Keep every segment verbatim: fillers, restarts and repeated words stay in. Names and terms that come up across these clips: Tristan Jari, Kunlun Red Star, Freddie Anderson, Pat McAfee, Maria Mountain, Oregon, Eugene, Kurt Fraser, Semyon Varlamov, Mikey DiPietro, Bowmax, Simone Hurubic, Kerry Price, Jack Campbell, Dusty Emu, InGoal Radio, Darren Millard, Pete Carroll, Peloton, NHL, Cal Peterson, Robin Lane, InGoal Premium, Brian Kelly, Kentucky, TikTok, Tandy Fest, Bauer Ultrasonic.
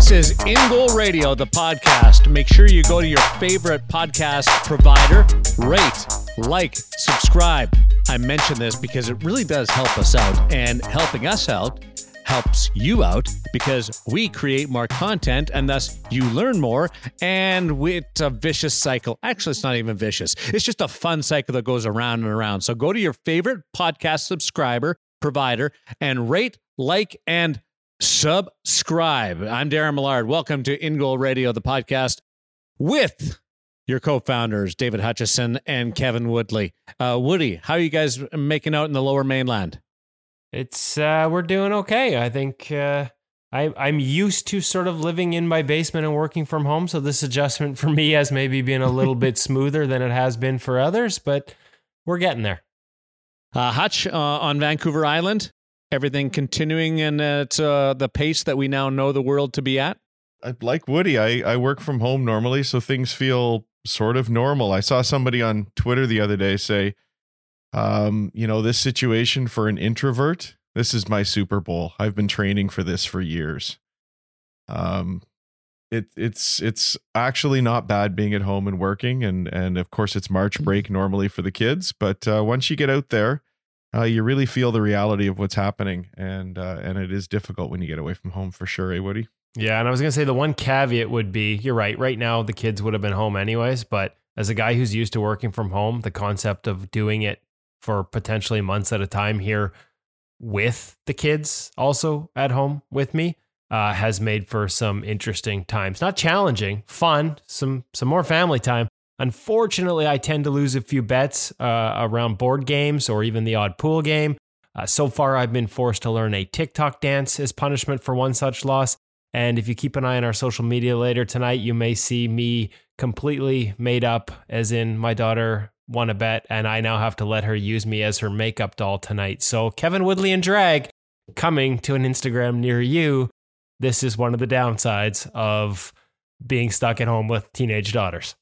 This is InGoal Radio, the podcast. Make sure you go to your favorite podcast provider, rate, like, subscribe. I mention this because it really does help us out, and helping us out helps you out because we create more content and thus you learn more, and it's a vicious cycle. Actually, it's not even vicious. It's just a fun cycle that goes around and around. So go to your favorite podcast subscriber, provider, and rate, like, and subscribe. I'm Darren Millard. Welcome to InGoal Radio, the podcast, with your co-founders, David Hutchison and Kevin Woodley. Uh, Woody, how are you guys making out in the Lower Mainland? It's uh, we're doing okay. I think uh, I, I'm used to sort of living in my basement and working from home, so this adjustment for me has maybe been a little bit smoother than it has been for others, but we're getting there. Uh, Hutch, uh, on Vancouver Island, everything continuing and at uh, the pace that we now know the world to be at? Like Woody, I, I work from home normally, so things feel sort of normal. I saw somebody on Twitter the other day say, Um, you know, this situation for an introvert, this is my Super Bowl. I've been training for this for years. Um, it, it's, it's actually not bad being at home and working. And, and of course it's March break normally for the kids, but, uh, once you get out there, uh, you really feel the reality of what's happening. And, uh, and it is difficult when you get away from home for sure. Eh, Woody? Yeah. And I was going to say the one caveat would be, you're right. Right now the kids would have been home anyways, but as a guy who's used to working from home, the concept of doing it for potentially months at a time here with the kids also at home with me uh, has made for some interesting times. Not challenging, fun, some some more family time. Unfortunately, I tend to lose a few bets uh, around board games or even the odd pool game. Uh, so far, I've been forced to learn a TikTok dance as punishment for one such loss. And if you keep an eye on our social media later tonight, you may see me completely made up, as in my daughter won a bet, and I now have to let her use me as her makeup doll tonight. So Kevin Woodley and drag coming to an Instagram near you. This is one of the downsides of being stuck at home with teenage daughters.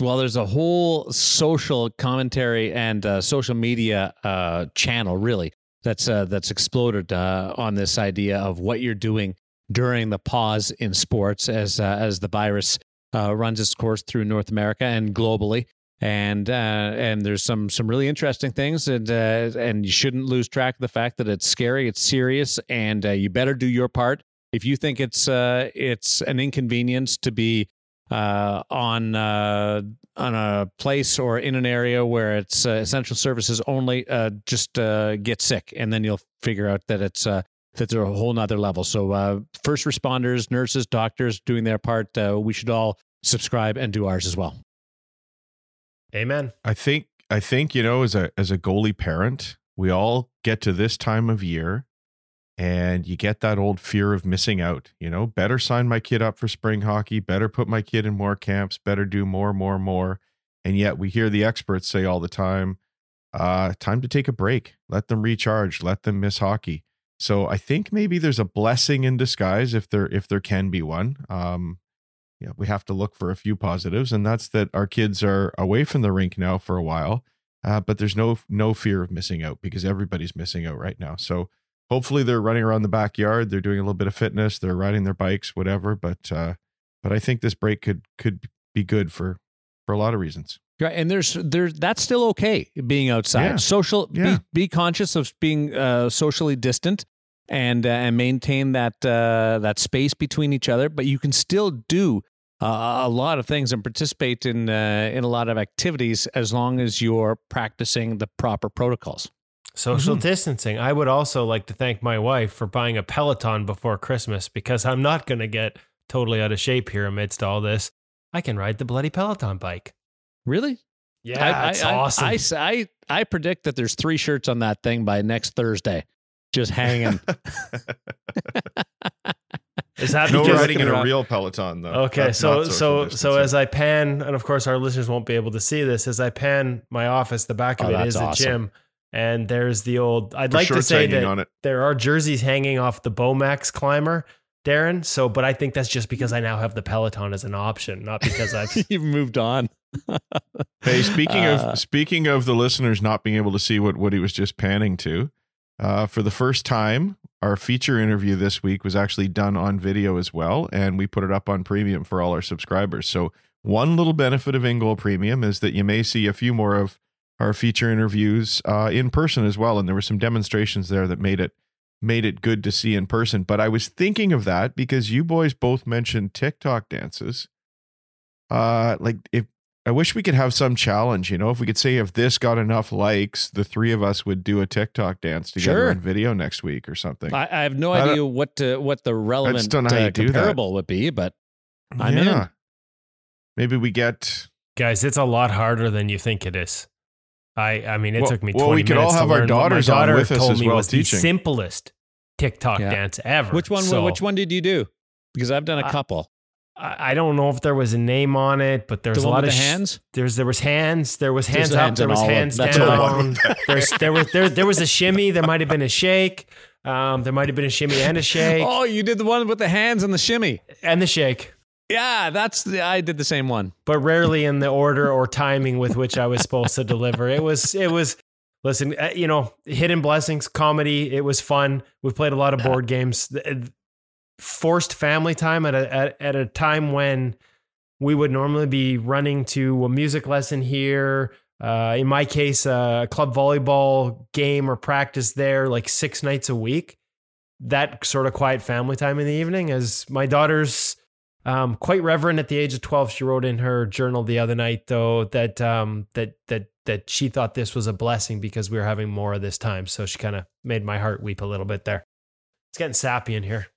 Well, there's a whole social commentary and uh, social media uh, channel, really, that's uh, that's exploded uh, on this idea of what you're doing during the pause in sports as uh, as the virus uh, runs its course through North America and globally. And uh, and there's some some really interesting things, and uh, and you shouldn't lose track of the fact that it's scary, it's serious, and uh, you better do your part. If you think it's uh, it's an inconvenience to be uh, on uh, on a place or in an area where it's uh, essential services only, uh, just uh, get sick, and then you'll figure out that it's uh, that they're a whole nother level. So uh, first responders, nurses, doctors, doing their part. Uh, we should all subscribe and do ours as well. Amen. I think, I think, you know, as a, as a goalie parent, we all get to this time of year and you get that old fear of missing out, you know, better sign my kid up for spring hockey, better put my kid in more camps, better do more, more, more. And yet we hear the experts say all the time, uh, time to take a break, let them recharge, let them miss hockey. So I think maybe there's a blessing in disguise if there, if there can be one. Um, Yeah, we have to look for a few positives, and that's that our kids are away from the rink now for a while, uh, but there's no no fear of missing out because everybody's missing out right now. So hopefully they're running around the backyard, they're doing a little bit of fitness, they're riding their bikes, whatever. But uh, but I think this break could could be good for for a lot of reasons. Yeah, and there's there's that's still okay being outside. Yeah. Social, yeah. Be, be conscious of being uh, socially distant. And uh, and maintain that uh, that space between each other, but you can still do uh, a lot of things and participate in uh, in a lot of activities as long as you're practicing the proper protocols. Social mm-hmm. distancing. I would also like to thank my wife for buying a Peloton before Christmas, because I'm not going to get totally out of shape here amidst all this. I can ride the bloody Peloton bike. Really? Yeah, I, that's I, awesome. I, I, I predict that there's three shirts on that thing by next Thursday. Just hanging. Is that no riding in a real Peloton though? Okay, That's so so so as I pan, and of course our listeners won't be able to see this, as I pan my office, the back of oh, it is awesome. The gym. And there's the old, I'd the like to say that there are jerseys hanging off the Bowmax climber, Darren. So, but I think that's just because I now have the Peloton as an option, not because I've You've moved on. Hey, speaking uh, of speaking of the listeners not being able to see what Woody was just panning to. Uh, for the first time, Our feature interview this week was actually done on video as well, and we put it up on Premium for all our subscribers. So one little benefit of InGoal Premium is that you may see a few more of our feature interviews uh, in person as well, and there were some demonstrations there that made it made it good to see in person. But I was thinking of that because you boys both mentioned TikTok dances. Uh, like if I wish we could have some challenge, you know, if we could say if this got enough likes, the three of us would do a TikTok dance together sure. on video next week or something. I, I have no I idea what to, what the relevant uh, comparable would be, but I'm yeah. in. Maybe we get guys. It's a lot harder than you think it is. I, I mean, it well, took me twenty minutes. Well, we could all have our daughters daughter on with us as well. Was teaching. The simplest TikTok yeah. dance ever. Which one? So, which one did you do? Because I've done a couple. I, I don't know if there was a name on it, but there's the a lot of the hands. There's there was hands. There was hands up. There was hands down. There's, there was there there was a shimmy. There might have been a shake. Um, there might have been a shimmy and a shake. Oh, you did the one with the hands and the shimmy and the shake. Yeah, that's the, I did the same one, but rarely in the order or timing with which I was supposed to deliver. It was, it was, listen, uh, you know, hidden blessings, comedy. It was fun. We played a lot of board games, forced family time at a, at, at a time when we would normally be running to a music lesson here. Uh, in my case, a uh, club volleyball game or practice there like six nights a week. That sort of quiet family time in the evening as my daughter's, Um, quite reverent at the age of twelve, she wrote in her journal the other night, though, that um, that that that she thought this was a blessing because we were having more of this time. So she kind of made my heart weep a little bit there. It's getting sappy in here.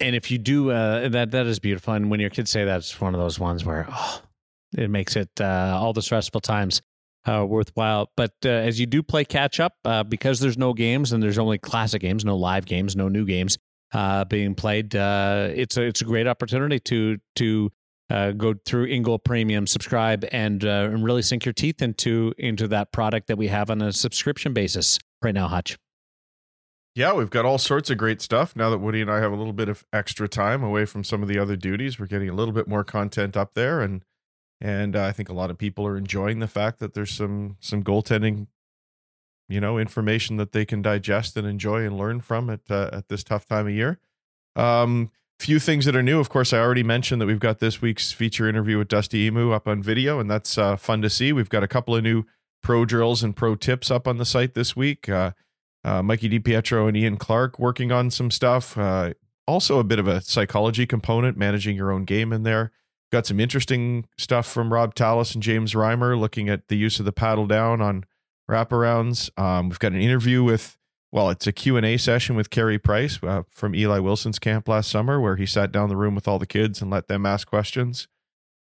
And if you do, uh, that that is beautiful. And when your kids say that, it's one of those ones where oh, it makes it uh, all the stressful times uh, worthwhile. But uh, as you do play catch up, uh, because there's no games and there's only classic games, no live games, no new games. Uh, being played, uh, it's a it's a great opportunity to to uh, go through InGoal Premium, subscribe, and uh, and really sink your teeth into into that product that we have on a subscription basis right now, Hutch. Yeah, we've got all sorts of great stuff now that Woody and I have a little bit of extra time away from some of the other duties. We're getting a little bit more content up there, and and uh, I think a lot of people are enjoying the fact that there's some some goaltending. You know, information that they can digest and enjoy and learn from at uh, at this tough time of year. Um, few things that are new. Of course, I already mentioned that we've got this week's feature interview with Dusty Emu up on video, and that's uh, fun to see. We've got a couple of new pro drills and pro tips up on the site this week. Uh, uh, Mikey DiPietro and Ian Clark working on some stuff. Uh, also a bit of a psychology component, managing your own game in there. Got some interesting stuff from Rob Tallis and James Reimer looking at the use of the paddle down on wraparounds. Um, we've got an interview with, well, it's a Q and A session with Kerry Price uh, from Eli Wilson's camp last summer, where he sat down the room with all the kids and let them ask questions.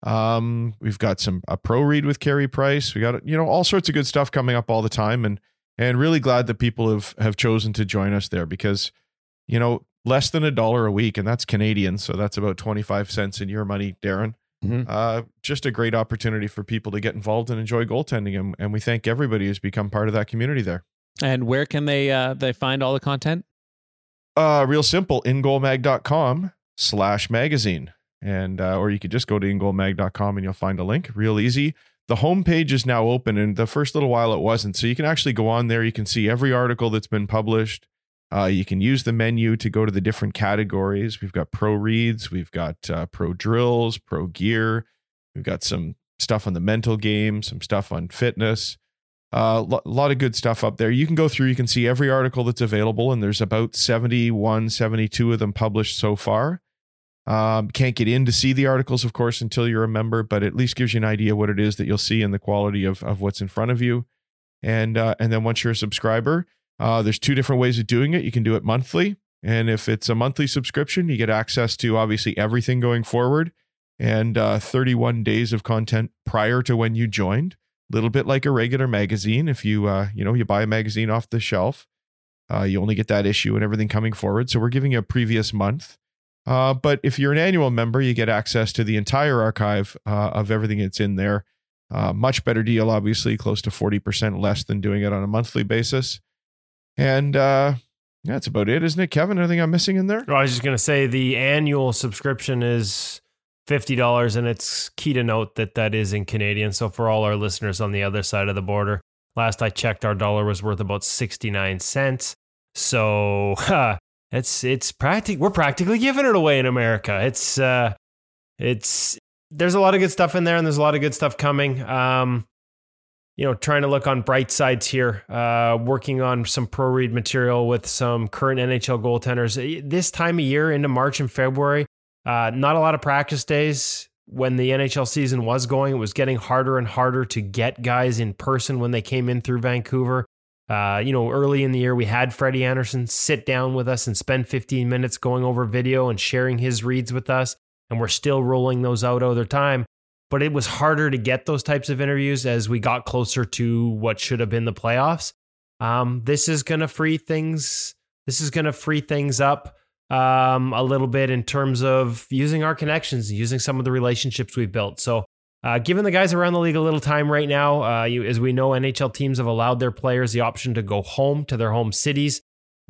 Um, we've got some a pro read with Kerry Price. We got, you know, all sorts of good stuff coming up all the time, and and really glad that people have have chosen to join us there because, you know, less than a dollar a week, and that's Canadian, so that's about twenty-five cents in your money, Darren. Mm-hmm. Uh, just a great opportunity for people to get involved and enjoy goaltending. And, and we thank everybody who's become part of that community there. And where can they uh, they find all the content? Uh, real simple, ingoalmag.com slash magazine. And uh, or you could just go to ingoalmag dot com and you'll find a link. Real easy. The homepage is now open, and the first little while it wasn't. So you can actually go on there. You can see every article that's been published. Uh, you can use the menu to go to the different categories. We've got pro reads, we've got uh, pro drills, pro gear. We've got some stuff on the mental game, some stuff on fitness. A uh, lo- lot of good stuff up there. You can go through, you can see every article that's available, and there's about seventy-one, seventy-two of them published so far. Um, can't get in to see the articles, of course, until you're a member, but at least gives you an idea what it is that you'll see and the quality of, of what's in front of you. And uh, and then once you're a subscriber, Uh, there's two different ways of doing it. You can do it monthly. And if it's a monthly subscription, you get access to obviously everything going forward and uh, thirty-one days of content prior to when you joined. A little bit like a regular magazine. If you, uh, you know, you buy a magazine off the shelf, uh, you only get that issue and everything coming forward. So we're giving you a previous month. Uh, but if you're an annual member, you get access to the entire archive uh, of everything that's in there. Uh, much better deal, obviously, close to forty percent less than doing it on a monthly basis. And uh, yeah, that's about it, isn't it, Kevin? Anything I'm missing in there? Well, I was just going to say the annual subscription is fifty dollars, and it's key to note that that is in Canadian. So for all our listeners on the other side of the border, last I checked, our dollar was worth about sixty-nine cents. So uh, It's it's practic- We're practically giving it away in America. It's uh, it's there's a lot of good stuff in there, and there's a lot of good stuff coming. Um, you know, trying to look on bright sides here. Uh, working on some pro read material with some current N H L goaltenders this time of year into March and February. Uh, not a lot of practice days. When the N H L season was going, it was getting harder and harder to get guys in person when they came in through Vancouver. Uh, you know, early in the year, we had Freddie Anderson sit down with us and spend fifteen minutes going over video and sharing his reads with us. And we're still rolling those out over time. But it was harder to get those types of interviews as we got closer to what should have been the playoffs. Um, this is going to free things. This is going to free things up um, a little bit in terms of using our connections, using some of the relationships we've built. So Uh, giving the guys around the league a little time right now. Uh, you, as we know, N H L teams have allowed their players the option to go home to their home cities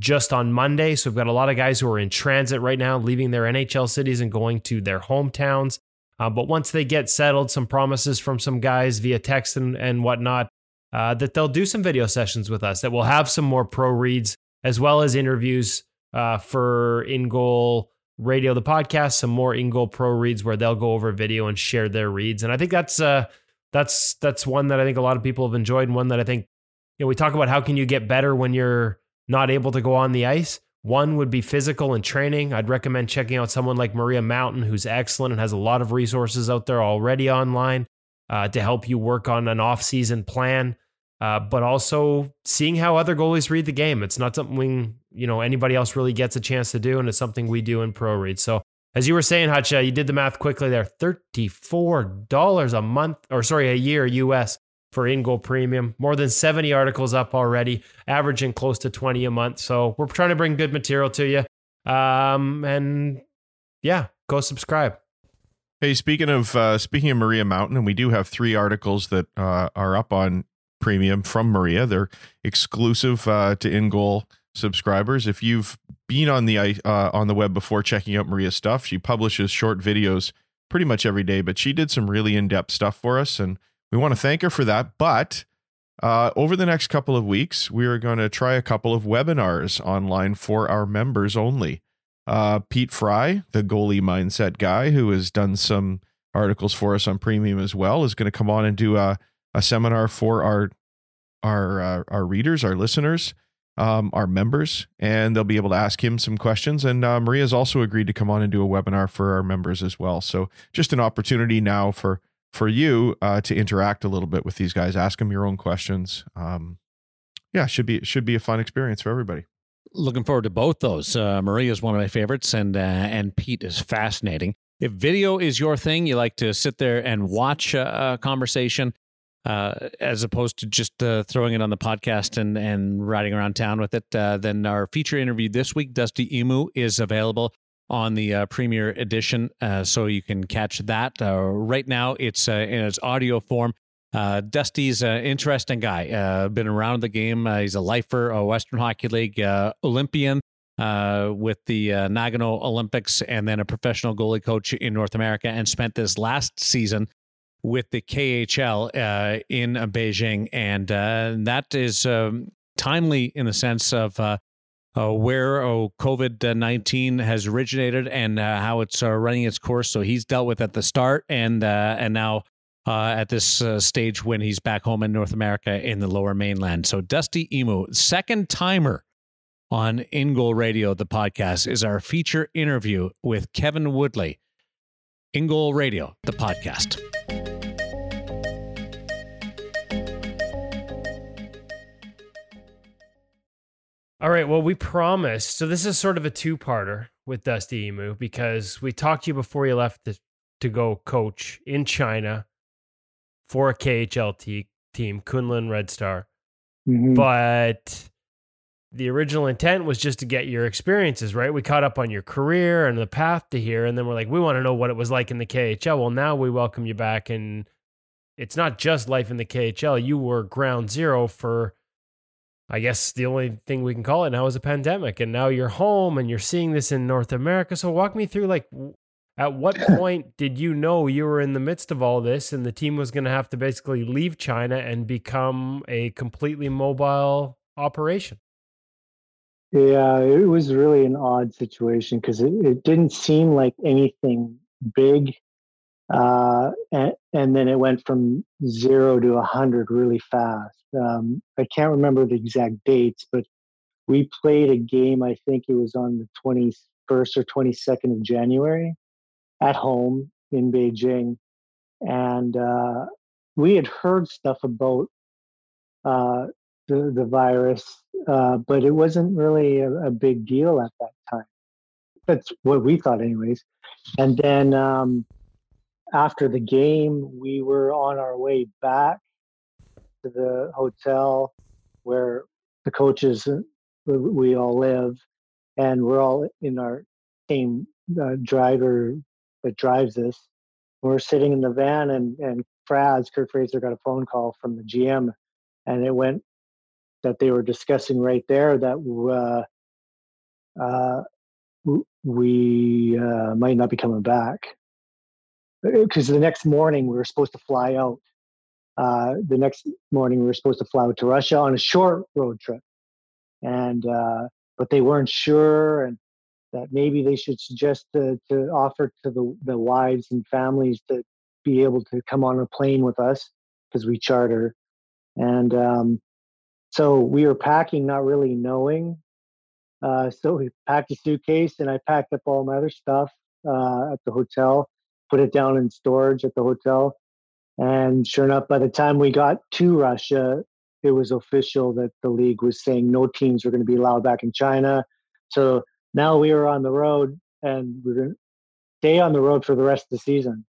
just on Monday. So we've got a lot of guys who are in transit right now, leaving their N H L cities and going to their hometowns. Uh, but once they get settled, some promises from some guys via text and, and whatnot, uh, that they'll do some video sessions with us, that we'll have some more pro reads as well as interviews uh, for InGoal Radio, the podcast, some more InGoal Pro reads where they'll go over video and share their reads. And I think that's uh, that's that's one that I think a lot of people have enjoyed, and one that I think, you know, we talk about how can you get better when you're not able to go on the ice. One would be physical and training. I'd recommend checking out someone like Maria Mountain, who's excellent and has a lot of resources out there already online uh, to help you work on an off-season plan, uh, but also seeing how other goalies read the game. It's not something we you know, anybody else really gets a chance to do, and it's something we do in Pro Read. So as you were saying, Hutch, you did the math quickly there, thirty-four dollars a month, or sorry, a year U S for InGoal Premium, more than seventy articles up already, averaging close to twenty a month. So we're trying to bring good material to you. Um, and yeah, go subscribe. Hey, speaking of, uh, speaking of Maria Mountain, and we do have three articles that uh, are up on Premium from Maria. They're exclusive uh, to InGoal subscribers. If you've been on the uh, on the web before checking out Maria's stuff, she publishes short videos pretty much every day, but she did some really in-depth stuff for us, and we want to thank her for that. But uh, over the next couple of weeks, we are going to try a couple of webinars online for our members only. Uh, Pete Fry, the goalie mindset guy who has done some articles for us on Premium as well, is going to come on and do a, a seminar for our our uh, our readers, our listeners, Um, our members, and they'll be able to ask him some questions. And uh, Maria's also agreed to come on and do a webinar for our members as well. So just an opportunity now for for you uh, to interact a little bit with these guys, ask them your own questions. Um, yeah, should be should be a fun experience for everybody. Looking forward to both those. Uh, Maria is one of my favorites, and uh, and Pete is fascinating. If video is your thing, you like to sit there and watch a, a conversation, Uh, as opposed to just uh, throwing it on the podcast and, and riding around town with it, uh, then our feature interview this week, Dusty Emu, is available on the uh, Premier Edition, uh, so you can catch that. Uh, right now, it's uh, in its audio form. Uh, Dusty's an interesting guy, uh, been around the game. Uh, he's a lifer, a Western Hockey League uh, Olympian uh, with the uh, Nagano Olympics, and then a professional goalie coach in North America, and spent this last season with the K H L uh, in Beijing. And uh, that is um, timely in the sense of uh, uh, where oh, COVID nineteen has originated and uh, how it's uh, running its course. So he's dealt with at the start and uh, and now uh, at this uh, stage when he's back home in North America in the lower mainland. So Dusty Emu, second timer on InGoal Radio, the podcast, is our feature interview with Kevin Woodley. InGoal Radio, the podcast. All right, well, we promised. So this is sort of a two-parter with Dusty Emu, because we talked to you before you left to, to go coach in China for a K H L t- team, Kunlun Red Star. Mm-hmm. But the original intent was just to get your experiences, right? We caught up on your career and the path to here, and then we're like, we want to know what it was like in the K H L. Well, now we welcome you back, and it's not just life in the K H L. You were ground zero for, I guess the only thing we can call it now is a pandemic, and now you're home and you're seeing this in North America. So walk me through, like, at what point did you know you were in the midst of all this and the team was going to have to basically leave China and become a completely mobile operation? Yeah, it was really an odd situation because it, it didn't seem like anything big. Uh, and, and then it went from zero to one hundred really fast. Um, I can't remember the exact dates, but we played a game, I think it was on the twenty-first or twenty-second of January at home in Beijing. And uh, we had heard stuff about uh, the, the virus, uh, but it wasn't really a, a big deal at that time. That's what we thought anyways. And then um, after the game, we were on our way back to the hotel where the coaches, we all live, and we're all in our same uh, driver that drives us. We're sitting in the van, and and Fraz, Kurt Fraser, got a phone call from the G M, and it went that they were discussing right there that uh, uh, we uh, might not be coming back. Because the next morning we were supposed to fly out. Uh, the next morning we were supposed to fly out to Russia on a short road trip, and uh, but they weren't sure, and that maybe they should suggest to, to offer to the, the wives and families to be able to come on a plane with us because we charter. And um, so we were packing, not really knowing. Uh, so we packed a suitcase, and I packed up all my other stuff uh, at the hotel, put it down in storage at the hotel. And sure enough, by the time we got to Russia, it was official that the league was saying no teams were going to be allowed back in China. So now we were on the road, and we're going to stay on the road for the rest of the season.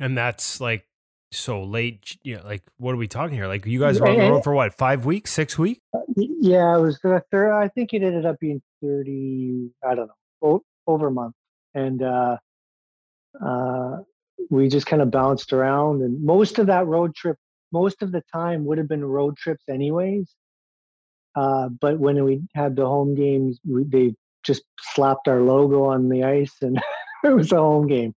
And that's like so late. You know, like, what are we talking here? Like, you guys were on the road for what, five weeks, six weeks? Yeah, it was the third. I think it ended up being thirty, I don't know, over a month. And uh, uh, we just kind of bounced around. And most of that road trip, most of the time would have been road trips anyways. Uh, but when we had the home games, we, they just slapped our logo on the ice, and it was a home game.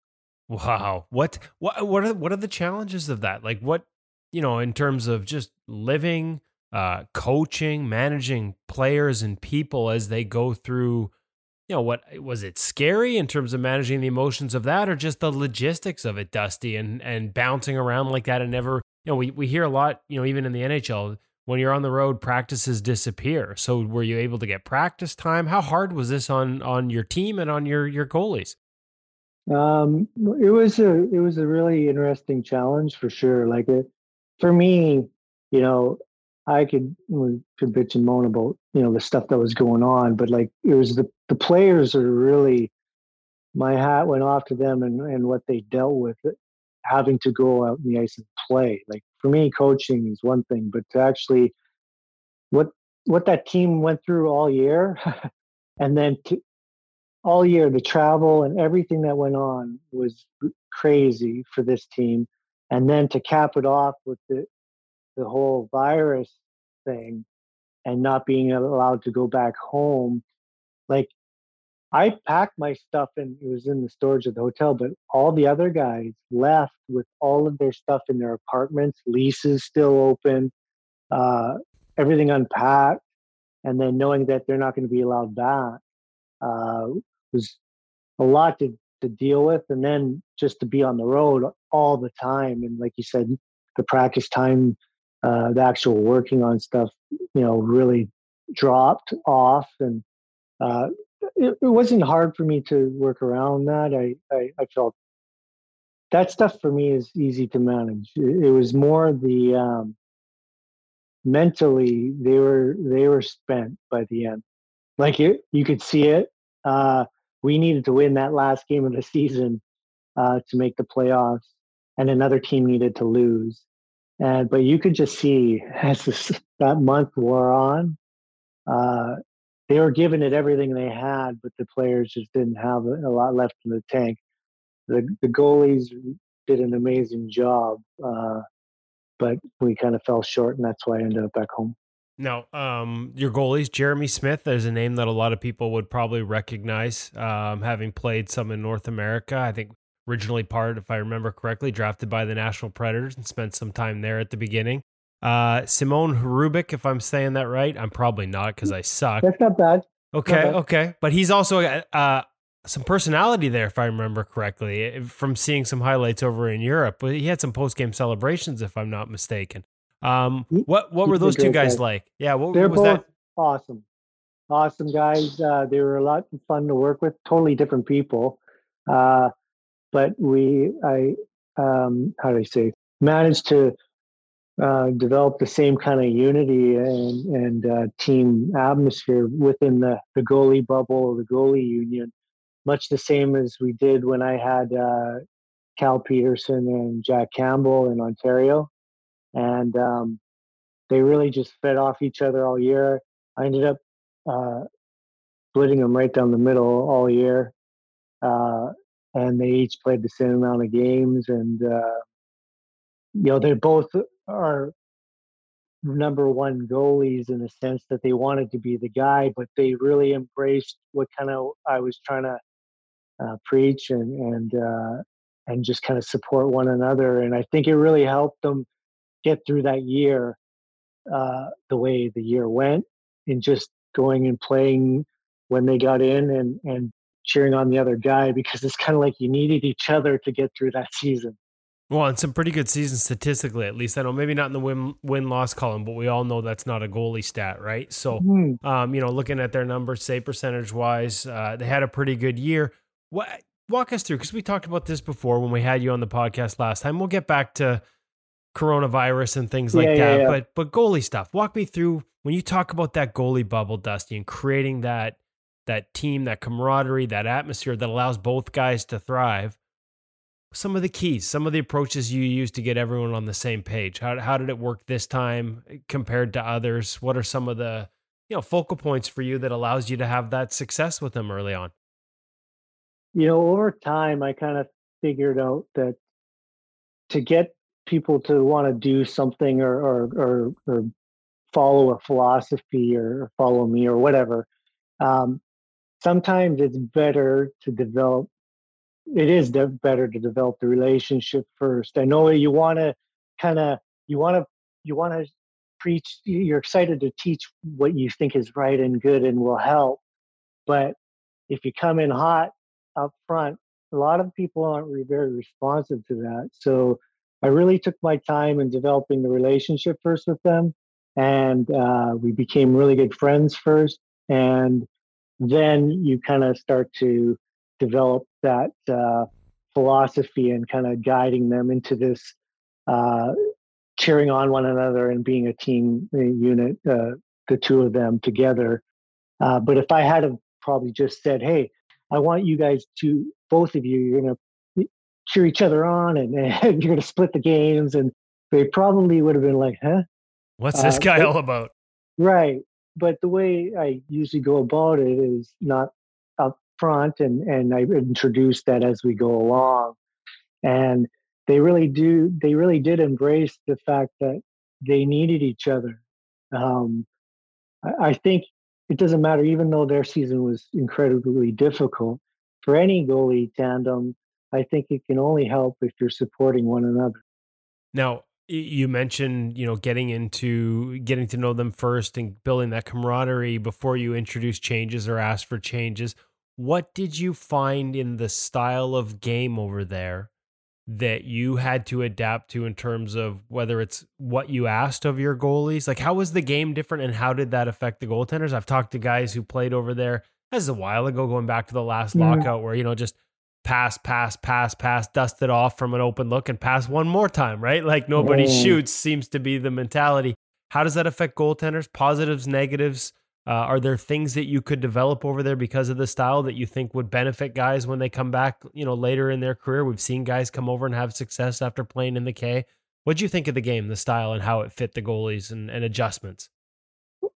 Wow. What, what, what are, what are the challenges of that? Like, what, you know, in terms of just living, uh, coaching, managing players and people as they go through, you know, what was it scary in terms of managing the emotions of that, or just the logistics of it, Dusty, and, and bouncing around like that and never, you know, we, we hear a lot, you know, even in the N H L, when you're on the road, practices disappear. So were you able to get practice time? How hard was this on, on your team and on your, your goalies? Um, it was a, it was a really interesting challenge for sure. Like it, for me, you know, I could, could bitch and moan about, you know, the stuff that was going on, but like it was the, the players are really, my hat went off to them and, and what they dealt with it. Having to go out in the ice and play. Like for me, coaching is one thing, but to actually what, what that team went through all year and then to, all year, the travel and everything that went on was crazy for this team. And then to cap it off with the, the whole virus thing and not being allowed to go back home. Like I packed my stuff and it was in the storage of the hotel, but all the other guys left with all of their stuff in their apartments, leases still open, uh, everything unpacked, and then knowing that they're not going to be allowed back uh, was a lot to, to deal with. And then just to be on the road all the time. And like you said, the practice time, uh, the actual working on stuff, you know, really dropped off. And, uh, It, it wasn't hard for me to work around that. I, I, I felt that stuff for me is easy to manage. It, it was more the um, mentally they were they were spent by the end. Like you, you could see it. Uh, we needed to win that last game of the season uh, to make the playoffs, and another team needed to lose. And but you could just see as this, that month wore on. Uh, They were giving it everything they had, but the players just didn't have a lot left in the tank. The the goalies did an amazing job, uh, but we kind of fell short, and that's why I ended up back home. Now, um, your goalies, Jeremy Smith, is a name that a lot of people would probably recognize, um, having played some in North America. I think originally part, if I remember correctly, drafted by the Nashville Predators and spent some time there at the beginning. Uh, Simone Hurubic, if I'm saying that right. I'm probably not because I suck. That's not bad. Okay, not bad. okay. But he's also got uh, some personality there, if I remember correctly, from seeing some highlights over in Europe. But he had some post-game celebrations, if I'm not mistaken. Um, what what were those two guys like? Yeah, what They're was both that? Awesome. Awesome guys. Uh, they were a lot of fun to work with. Totally different people. Uh, but we, I, um, how do I say, managed to uh, develop the same kind of unity and, and uh, team atmosphere within the, the goalie bubble or the goalie union, much the same as we did when I had uh, Cal Peterson and Jack Campbell in Ontario. And um, they really just fed off each other all year. I ended up uh, splitting them right down the middle all year. Uh, and they each played the same amount of games. And, uh, you know, they both are number one goalies in the sense that they wanted to be the guy, but they really embraced what kind of I was trying to uh, preach and, and, uh, and just kind of support one another. And I think it really helped them get through that year, uh, the way the year went, and just going and playing when they got in and, and cheering on the other guy, because it's kind of like you needed each other to get through that season. Well, and some pretty good seasons statistically, at least. I know maybe not in the win, win-loss column, but we all know that's not a goalie stat, right? So, mm-hmm. um, you know, looking at their numbers, save percentage-wise, uh, they had a pretty good year. What, walk us through, because we talked about this before when we had you on the podcast last time. We'll get back to coronavirus and things like yeah, that, yeah, yeah. but but goalie stuff. Walk me through when you talk about that goalie bubble, Dusty, and creating that that team, that camaraderie, that atmosphere that allows both guys to thrive. Some of the keys, some of the approaches you use to get everyone on the same page. How how did it work this time compared to others? What are some of the, you know, focal points for you that allows you to have that success with them early on? You know, over time, I kind of figured out that to get people to want to do something or, or, or, or follow a philosophy or follow me or whatever. Um, sometimes it's better to develop. It is de- better to develop the relationship first. I know you want to kind of, you want to, you want to preach, you're excited to teach what you think is right and good and will help. But if you come in hot up front, a lot of people aren't re- very responsive to that. So I really took my time in developing the relationship first with them. And uh, we became really good friends first. And then you kind of start to develop that uh, philosophy and kind of guiding them into this uh, cheering on one another and being a team a unit, uh, the two of them together. Uh, but if I had have probably just said, hey, I want you guys to, both of you, you're going to cheer each other on and, and you're going to split the games. And they probably would have been like, huh? What's this uh, guy but, all about? Right. But the way I usually go about it is not up front. And, and I introduce that as we go along. And they really do. They really did embrace the fact that they needed each other. Um, I, I think it doesn't matter, even though their season was incredibly difficult for any goalie tandem, I think it can only help if you're supporting one another. Now, you mentioned, you know, getting into getting to know them first and building that camaraderie before you introduce changes or ask for changes. What did you find in the style of game over there that you had to adapt to in terms of whether it's what you asked of your goalies? Like, how was the game different and how did that affect the goaltenders? I've talked to guys who played over there. This is a while ago, going back to the last yeah. lockout where, you know, just pass, pass, pass, pass, dust it off from an open look and pass one more time, right? Like nobody mm. shoots seems to be the mentality. How does that affect goaltenders? Positives, negatives? Uh, are there things that you could develop over there because of the style that you think would benefit guys when they come back, you know, later in their career? We've seen guys come over and have success after playing in the K. What'd you think of the game, the style, and how it fit the goalies and, and adjustments?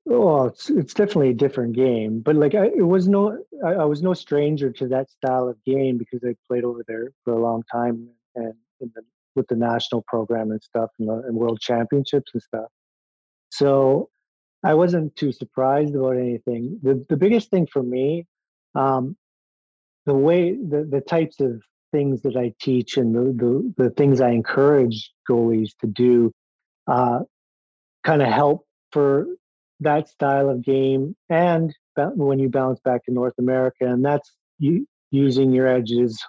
Oh, it's, it's definitely a different game, but like I, it was no, I, I was no stranger to that style of game because I played over there for a long time and in the, with the national program and stuff and, the, and world championships and stuff. So I wasn't too surprised about anything. The the biggest thing for me, um, the way the, the types of things that I teach and the the, the things I encourage goalies to do, uh, kind of help for that style of game. And when you bounce back to North America, and that's you, using your edges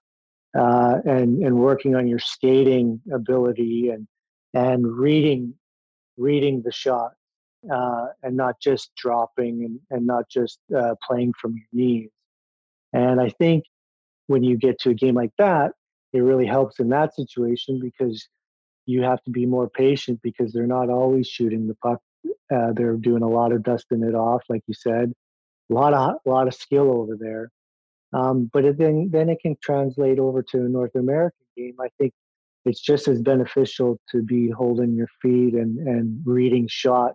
uh, and and working on your skating ability and and reading reading the shot uh, and not just dropping and, and not just uh, playing from your knees. And I think when you get to a game like that, it really helps in that situation because you have to be more patient because they're not always shooting the puck. Uh, they're doing a lot of dusting it off, like you said. A lot of a lot of skill over there, um, but it then then it can translate over to a North American game. I think it's just as beneficial to be holding your feet and and reading shot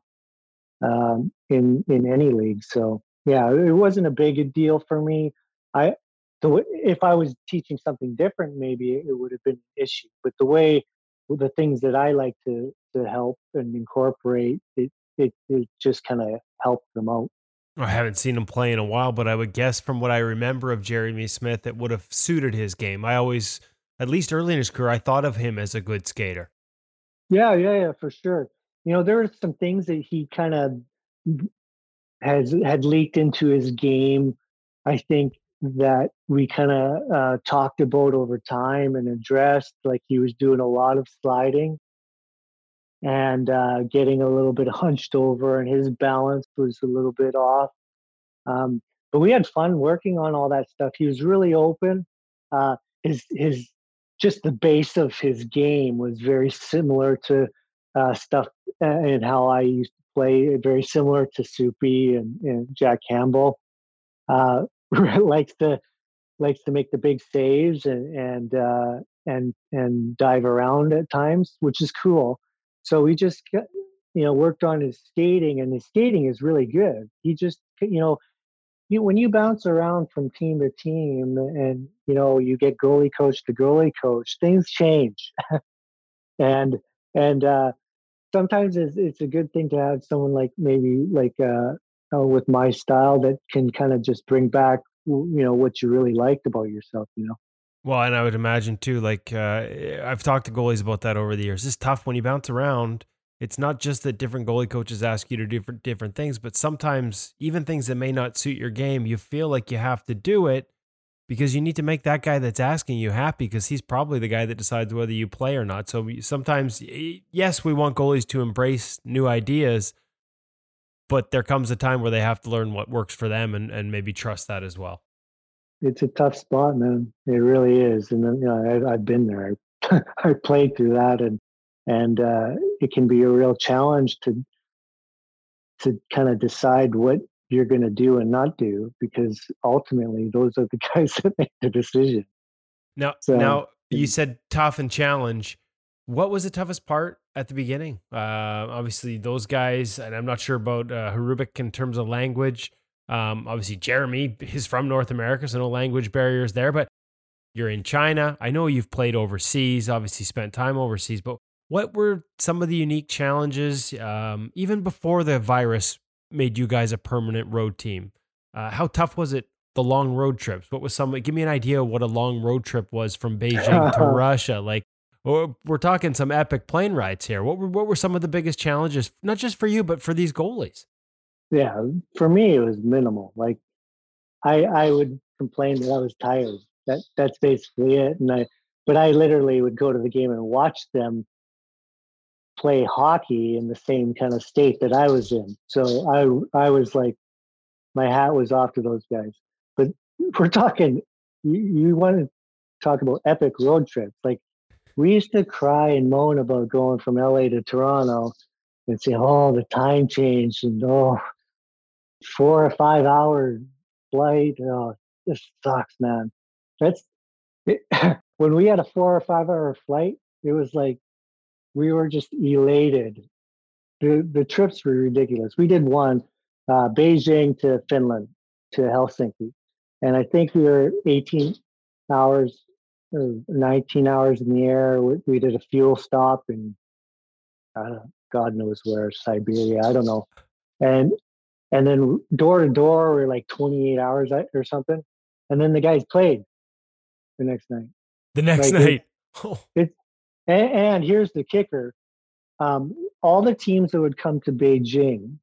um, in in any league. So yeah, it wasn't a big deal for me. I the, if I was teaching something different, maybe it would have been an issue. But the way the things that I like to to help and incorporate, it it, it just kind of helped them out. I haven't seen him play in a while, but I would guess from what I remember of Jeremy Smith, it would have suited his game. I always, at least early in his career, I thought of him as a good skater. Yeah, yeah, yeah, for sure. You know, there are some things that he kind of has had leaked into his game, I think, that we kind of uh, talked about over time and addressed. Like he was doing a lot of sliding and uh, getting a little bit hunched over, and his balance was a little bit off. Um, but we had fun working on all that stuff. He was really open. Uh, his his just the base of his game was very similar to uh, stuff and how I used to play. Very similar to Soupy and, and Jack Campbell. Uh, likes to likes to make the big saves and and uh, and and dive around at times, which is cool. So we just, you know, worked on his skating, and his skating is really good. He just, you know, you, when you bounce around from team to team and, you know, you get goalie coach to goalie coach, things change. and and uh, sometimes it's, it's a good thing to have someone like maybe like uh, uh, with my style that can kind of just bring back, you know, what you really liked about yourself, you know. Well, and I would imagine too, like uh, I've talked to goalies about that over the years. It's tough when you bounce around. It's not just that different goalie coaches ask you to do different, different things, but sometimes even things that may not suit your game, you feel like you have to do it because you need to make that guy that's asking you happy because he's probably the guy that decides whether you play or not. So sometimes, yes, we want goalies to embrace new ideas, but there comes a time where they have to learn what works for them and, and maybe trust that as well. It's a tough spot, man. It really is. And you know, I, I've been there. I, I played through that, and and uh, it can be a real challenge to to kind of decide what you're going to do and not do, because ultimately those are the guys that make the decision. Now, so, now you said tough and challenge. What was the toughest part at the beginning? Uh, obviously, those guys, and I'm not sure about uh, Hurubic in terms of language. Um, obviously Jeremy is from North America, so no language barriers there, but you're in China. I know you've played overseas, obviously spent time overseas, but what were some of the unique challenges, um, even before the virus made you guys a permanent road team? Uh, how tough was it, the long road trips? What was some, give me an idea of what a long road trip was from Beijing to Russia. Like we're, we're talking some epic plane rides here. What were, what were some of the biggest challenges, not just for you, but for these goalies? Yeah, for me it was minimal. Like I I would complain that I was tired. That that's basically it. And I but I literally would go to the game and watch them play hockey in the same kind of state that I was in. So I I was like, my hat was off to those guys. But we're talking, you, you want to talk about epic road trips. Like we used to cry and moan about going from L A to Toronto and say, oh, the time change and oh, four or five hour flight. Oh, this sucks, man. That's it. When we had a four or five hour flight, it was like we were just elated. The the trips were ridiculous. We did one, uh, Beijing to Finland to Helsinki, and I think we were eighteen hours, or nineteen hours in the air. We, we did a fuel stop and I don't know, God knows where, Siberia, I don't know. And and then door to door, we're like twenty-eight hours or something. And then the guys played the next night. The next like night. It's, oh. it's, and, and here's the kicker. Um, all the teams that would come to Beijing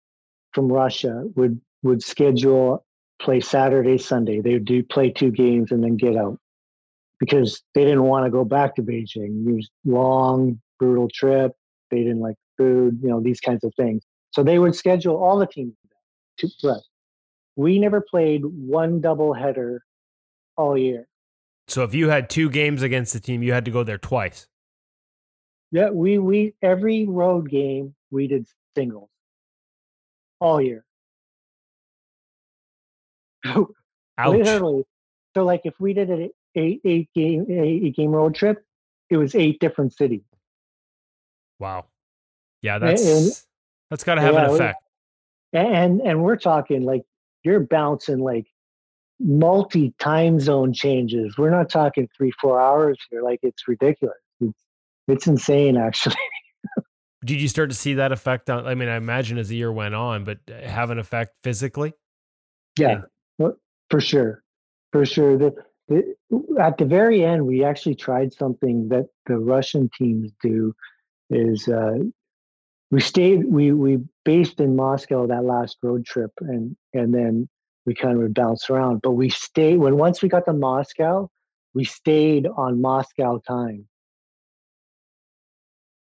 from Russia would would schedule play Saturday, Sunday. They would do play two games and then get out because they didn't want to go back to Beijing. It was long, brutal trip. They didn't like food, you know, these kinds of things. So they would schedule all the teams to play. We never played one doubleheader all year. So if you had two games against the team, you had to go there twice. Yeah, we we every road game we did singles all year. Ouch. Literally. So like if we did an eight eight game eight game road trip, it was eight different cities. Wow. Yeah, that's and, that's got to have yeah, an effect. And and we're talking like you're bouncing like multi time zone changes. We're not talking three, four hours here. Like it's ridiculous. It's, it's insane, actually. Did you start to see that effect on? I mean, I imagine as the year went on, but have an effect physically? Yeah, and- for sure, for sure. The, the, at the very end, we actually tried something that the Russian teams do. Is uh, we stayed we we based in Moscow that last road trip, and and then we kind of would bounce around. But we stayed when once we got to Moscow, we stayed on Moscow time.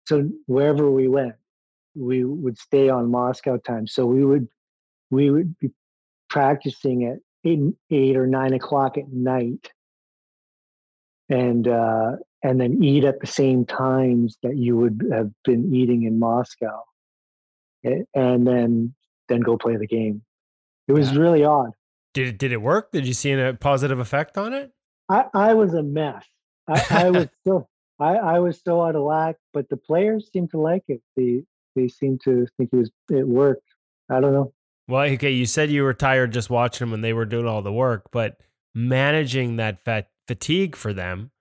So wherever we went, we would stay on Moscow time. So we would we would be practicing at eight, eight or nine o'clock at night, and uh, and then eat at the same times that you would have been eating in Moscow, and then then go play the game. It was yeah. really odd. Did it, did it work? Did you see a positive effect on it? I, I was a mess. I, I was still. I, I was so out of whack, but the players seemed to like it. They they seemed to think it was it worked. I don't know. Well, okay, you said you were tired just watching them when they were doing all the work, but managing that fat fatigue for them,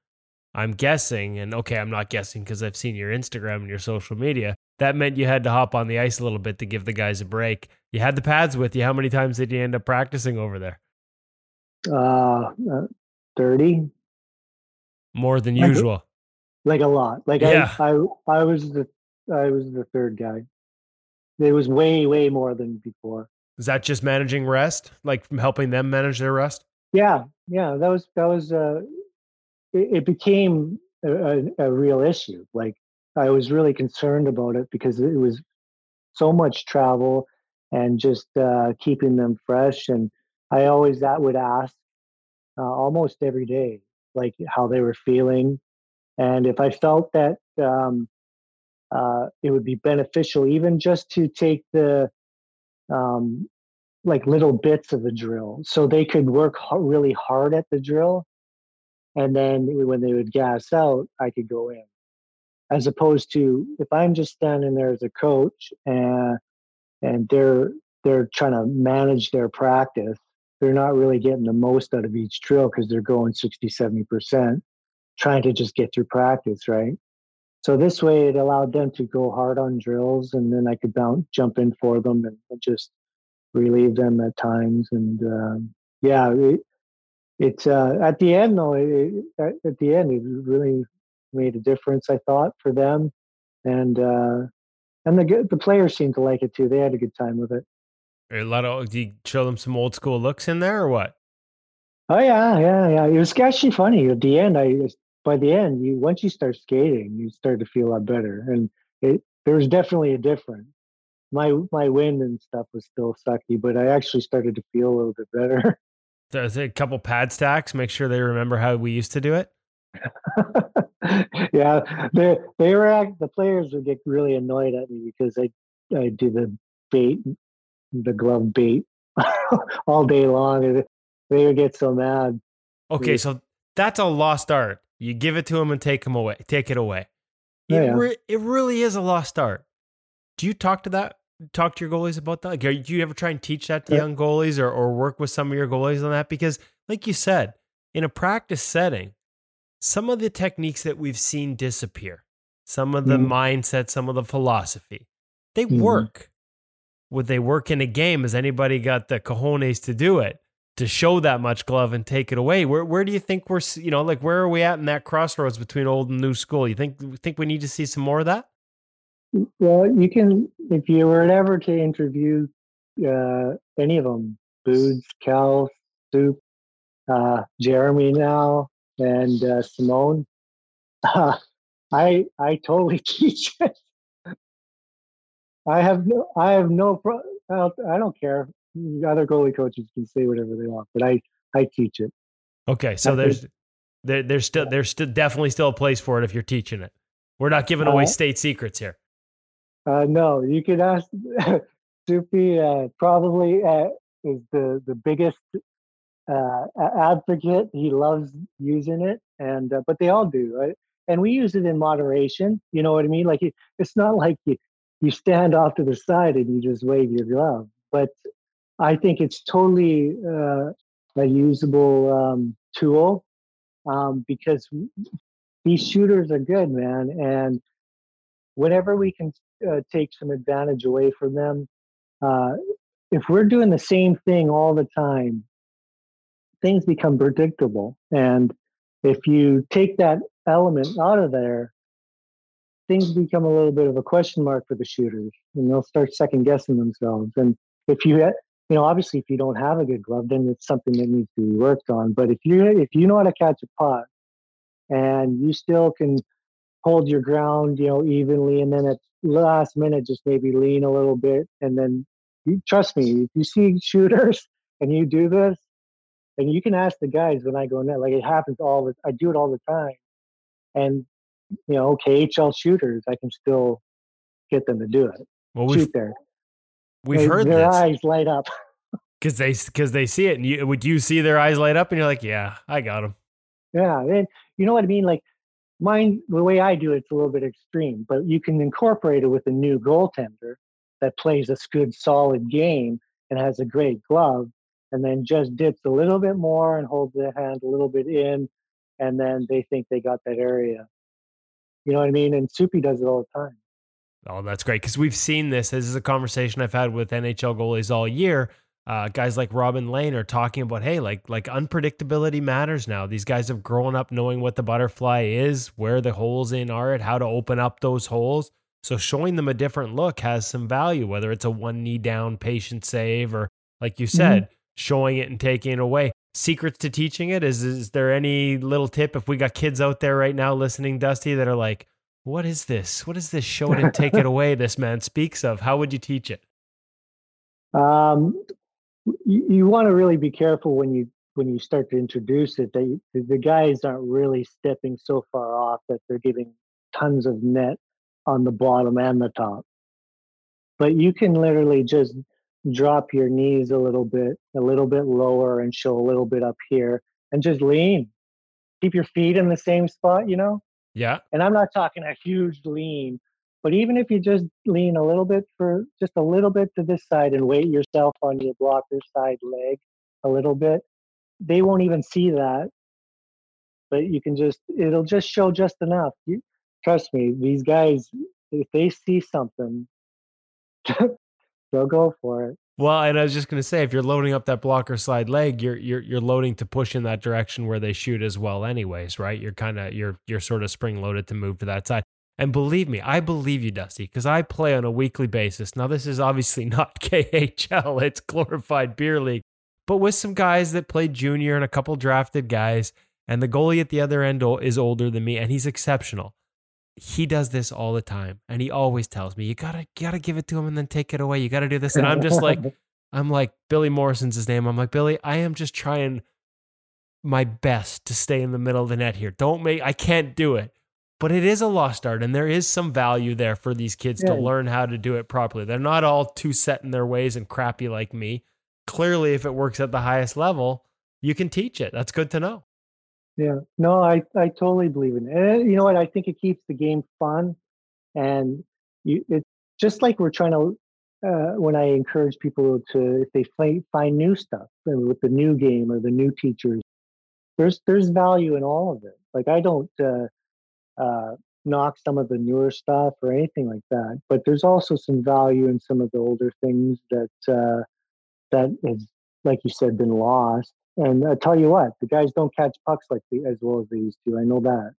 I'm guessing, and okay, I'm not guessing because I've seen your Instagram and your social media, that meant you had to hop on the ice a little bit to give the guys a break. You had the pads with you. How many times did you end up practicing over there? Uh, thirty. More than usual. Like a lot. Like yeah. I, I, I was the, I was the third guy. It was way, way more than before. Is that just managing rest? Like helping them manage their rest? Yeah. Yeah. That was, that was, uh, it, it became a, a, a real issue. Like I was really concerned about it because it was so much travel and just, uh, keeping them fresh. And I always, that would ask, uh, almost every day, like how they were feeling. And if I felt that um, uh, it would be beneficial, even just to take the um, like little bits of the drill, so they could work ho- really hard at the drill, and then when they would gas out, I could go in. As opposed to if I'm just standing there as a coach and and they're they're trying to manage their practice, they're not really getting the most out of each drill because they're going sixty, seventy percent. Trying to just get through practice, right? So this way it allowed them to go hard on drills, and then I could bounce, jump in for them and just relieve them at times. And um, yeah, it, it's uh, at the end though, it, it, at the end, it really made a difference, I thought, for them. And uh, and the the players seemed to like it too. They had a good time with it. A lot of, do you show them some old school looks in there or what? Oh yeah, yeah, yeah. It was actually funny at the end. I By the end, you once you start skating, you start to feel a lot better, and it there was definitely a difference. My my wind and stuff was still sucky, but I actually started to feel a little bit better. There's a couple pad stacks. Make sure they remember how we used to do it. yeah, they they were the players would get really annoyed at me because I I do the bait, the glove bait all day long, and they would get so mad. Okay, so that's a lost art. You give it to him and take him away. Take it away. It, yeah. re- it really is a lost art. Do you talk to that? Talk to your goalies about that? Like, do you ever try and teach that to young goalies, or or work with some of your goalies on that? Because, like you said, in a practice setting, some of the techniques that we've seen disappear, some of the mm-hmm. mindset, some of the philosophy, they mm-hmm. work. Would they work in a game? Has anybody got the cojones to do it? To show that much glove and take it away? Where where do you think we're, you know, like where are we at in that crossroads between old and new school? You think think we need to see some more of that? Well, you can, if you were ever to interview uh, any of them, Boots, Cal, Soup, uh, Jeremy now, and uh, Simone, uh, I I totally teach it. I have no, I have no, pro, I, don't, I don't care. Other goalie coaches can say whatever they want, but I, I teach it. Okay, so I there's think, there, there's still there's still definitely still a place for it if you're teaching it. We're not giving away uh, state secrets here. Uh, no, you could ask Soupy. Uh, probably uh, is the the biggest uh, advocate. He loves using it, and uh, but they all do, right? And we use it in moderation. You know what I mean? Like it, it's not like you you stand off to the side and you just wave your glove. But I think it's totally uh, a usable um, tool um, because these shooters are good, man. And whenever we can uh, take some advantage away from them, uh, if we're doing the same thing all the time, things become predictable. And if you take that element out of there, things become a little bit of a question mark for the shooters, and they'll start second guessing themselves. And if you, you know, obviously if you don't have a good glove, then it's something that needs to be worked on. But if you if you know how to catch a puck and you still can hold your ground, you know, evenly, and then at last minute just maybe lean a little bit, and then you, trust me, if you see shooters and you do this, and you can ask the guys when I go net, like it happens all the, I do it all the time. And, you know, K H L shooters, I can still get them to do it. Well, we've, Shoot there. We've they, heard their this. eyes light up because they because they see it. And you, would you see their eyes light up? And you're like, yeah, I got them. Yeah, and you know what I mean. Like mine, the way I do it, it's a little bit extreme, but you can incorporate it with a new goaltender that plays a good, solid game and has a great glove, and then just dips a little bit more and holds their hand a little bit in, and then they think they got that area. You know what I mean? And Soupy does it all the time. Oh, that's great. Because we've seen this. This is a conversation I've had with N H L goalies all year. Uh, guys like Robin Lane are talking about, hey, like like unpredictability matters now. These guys have grown up knowing what the butterfly is, where the holes in are, and how to open up those holes. So showing them a different look has some value, whether it's a one knee down patient save or, like you said, mm-hmm. showing it and taking it away. Secrets to teaching it? Is is there any little tip if we got kids out there right now listening, Dusty, that are like, what is this? What is this show it and take it away this man speaks of? How would you teach it? Um, you, you want to really be careful when you when you start to introduce it that you, the guys aren't really stepping so far off that they're giving tons of net on the bottom and the top. But you can literally just drop your knees a little bit, a little bit lower, and show a little bit up here, and just lean. Keep your feet in the same spot, you know? Yeah. And I'm not talking a huge lean, but even if you just lean a little bit for just a little bit to this side and weight yourself on your blocker side leg a little bit, they won't even see that. But you can just, it'll just show just enough. You, trust me, these guys, if they see something, they'll go for it. Well, and I was just going to say, if you're loading up that blocker side leg, you're you're you're loading to push in that direction where they shoot as well, anyways, right? You're kind of you're you're sort of spring loaded to move to that side. And believe me, I believe you, Dusty, because I play on a weekly basis. Now, this is obviously not K H L; it's glorified beer league, but with some guys that played junior and a couple drafted guys, and the goalie at the other end is older than me, and he's exceptional. He does this all the time, and he always tells me, "You gotta, gotta give it to him, and then take it away. You gotta do this." And I'm just like, I'm like Billy Morrison's his name. I'm like Billy. I am just trying my best to stay in the middle of the net here. Don't make. I can't do it, but it is a lost art, and there is some value there for these kids yeah. to learn how to do it properly. They're not all too set in their ways and crappy like me. Clearly, if it works at the highest level, you can teach it. That's good to know. Yeah, no, I, I totally believe in it. And you know what? I think it keeps the game fun. And you, it's just like we're trying to, uh, when I encourage people to, if they play, find new stuff and with the new game or the new teachers, there's there's value in all of it. Like I don't uh, uh, knock some of the newer stuff or anything like that, but there's also some value in some of the older things that uh, that is, like you said, been lost. And I tell you what, the guys don't catch pucks like the, as well as they used to. I know that.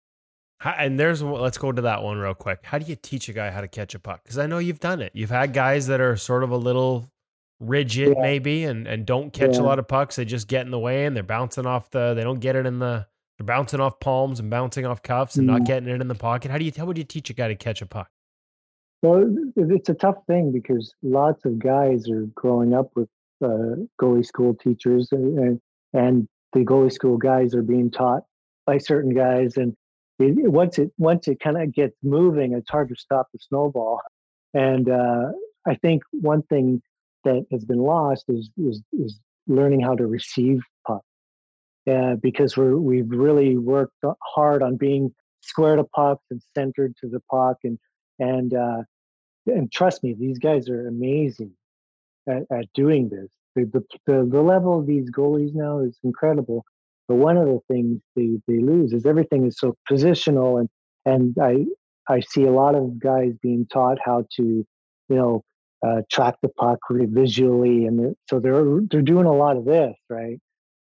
How, and there's, let's go to that one real quick. How do you teach a guy how to catch a puck? Because I know you've done it. You've had guys that are sort of a little rigid, yeah. maybe, and, and don't catch yeah. a lot of pucks. They just get in the way and they're bouncing off the, they don't get it in the, they're bouncing off palms and bouncing off cuffs and mm. not getting it in the pocket. How do you, how would you teach a guy to catch a puck? Well, it's a tough thing because lots of guys are growing up with uh, goalie school teachers and, and, and the goalie school guys are being taught by certain guys. And it, once it once it kind of gets moving, it's hard to stop the snowball. And uh, I think one thing that has been lost is is, is learning how to receive pucks, uh, because we're, we've really worked hard on being square to pucks and centered to the puck. And and uh, and trust me, these guys are amazing at, at doing this. The, the the the level of these goalies now is incredible. But one of the things they, they lose is everything is so positional, and and I I see a lot of guys being taught how to, you know, uh, track the puck visually, and they're, so they're they're doing a lot of this, right?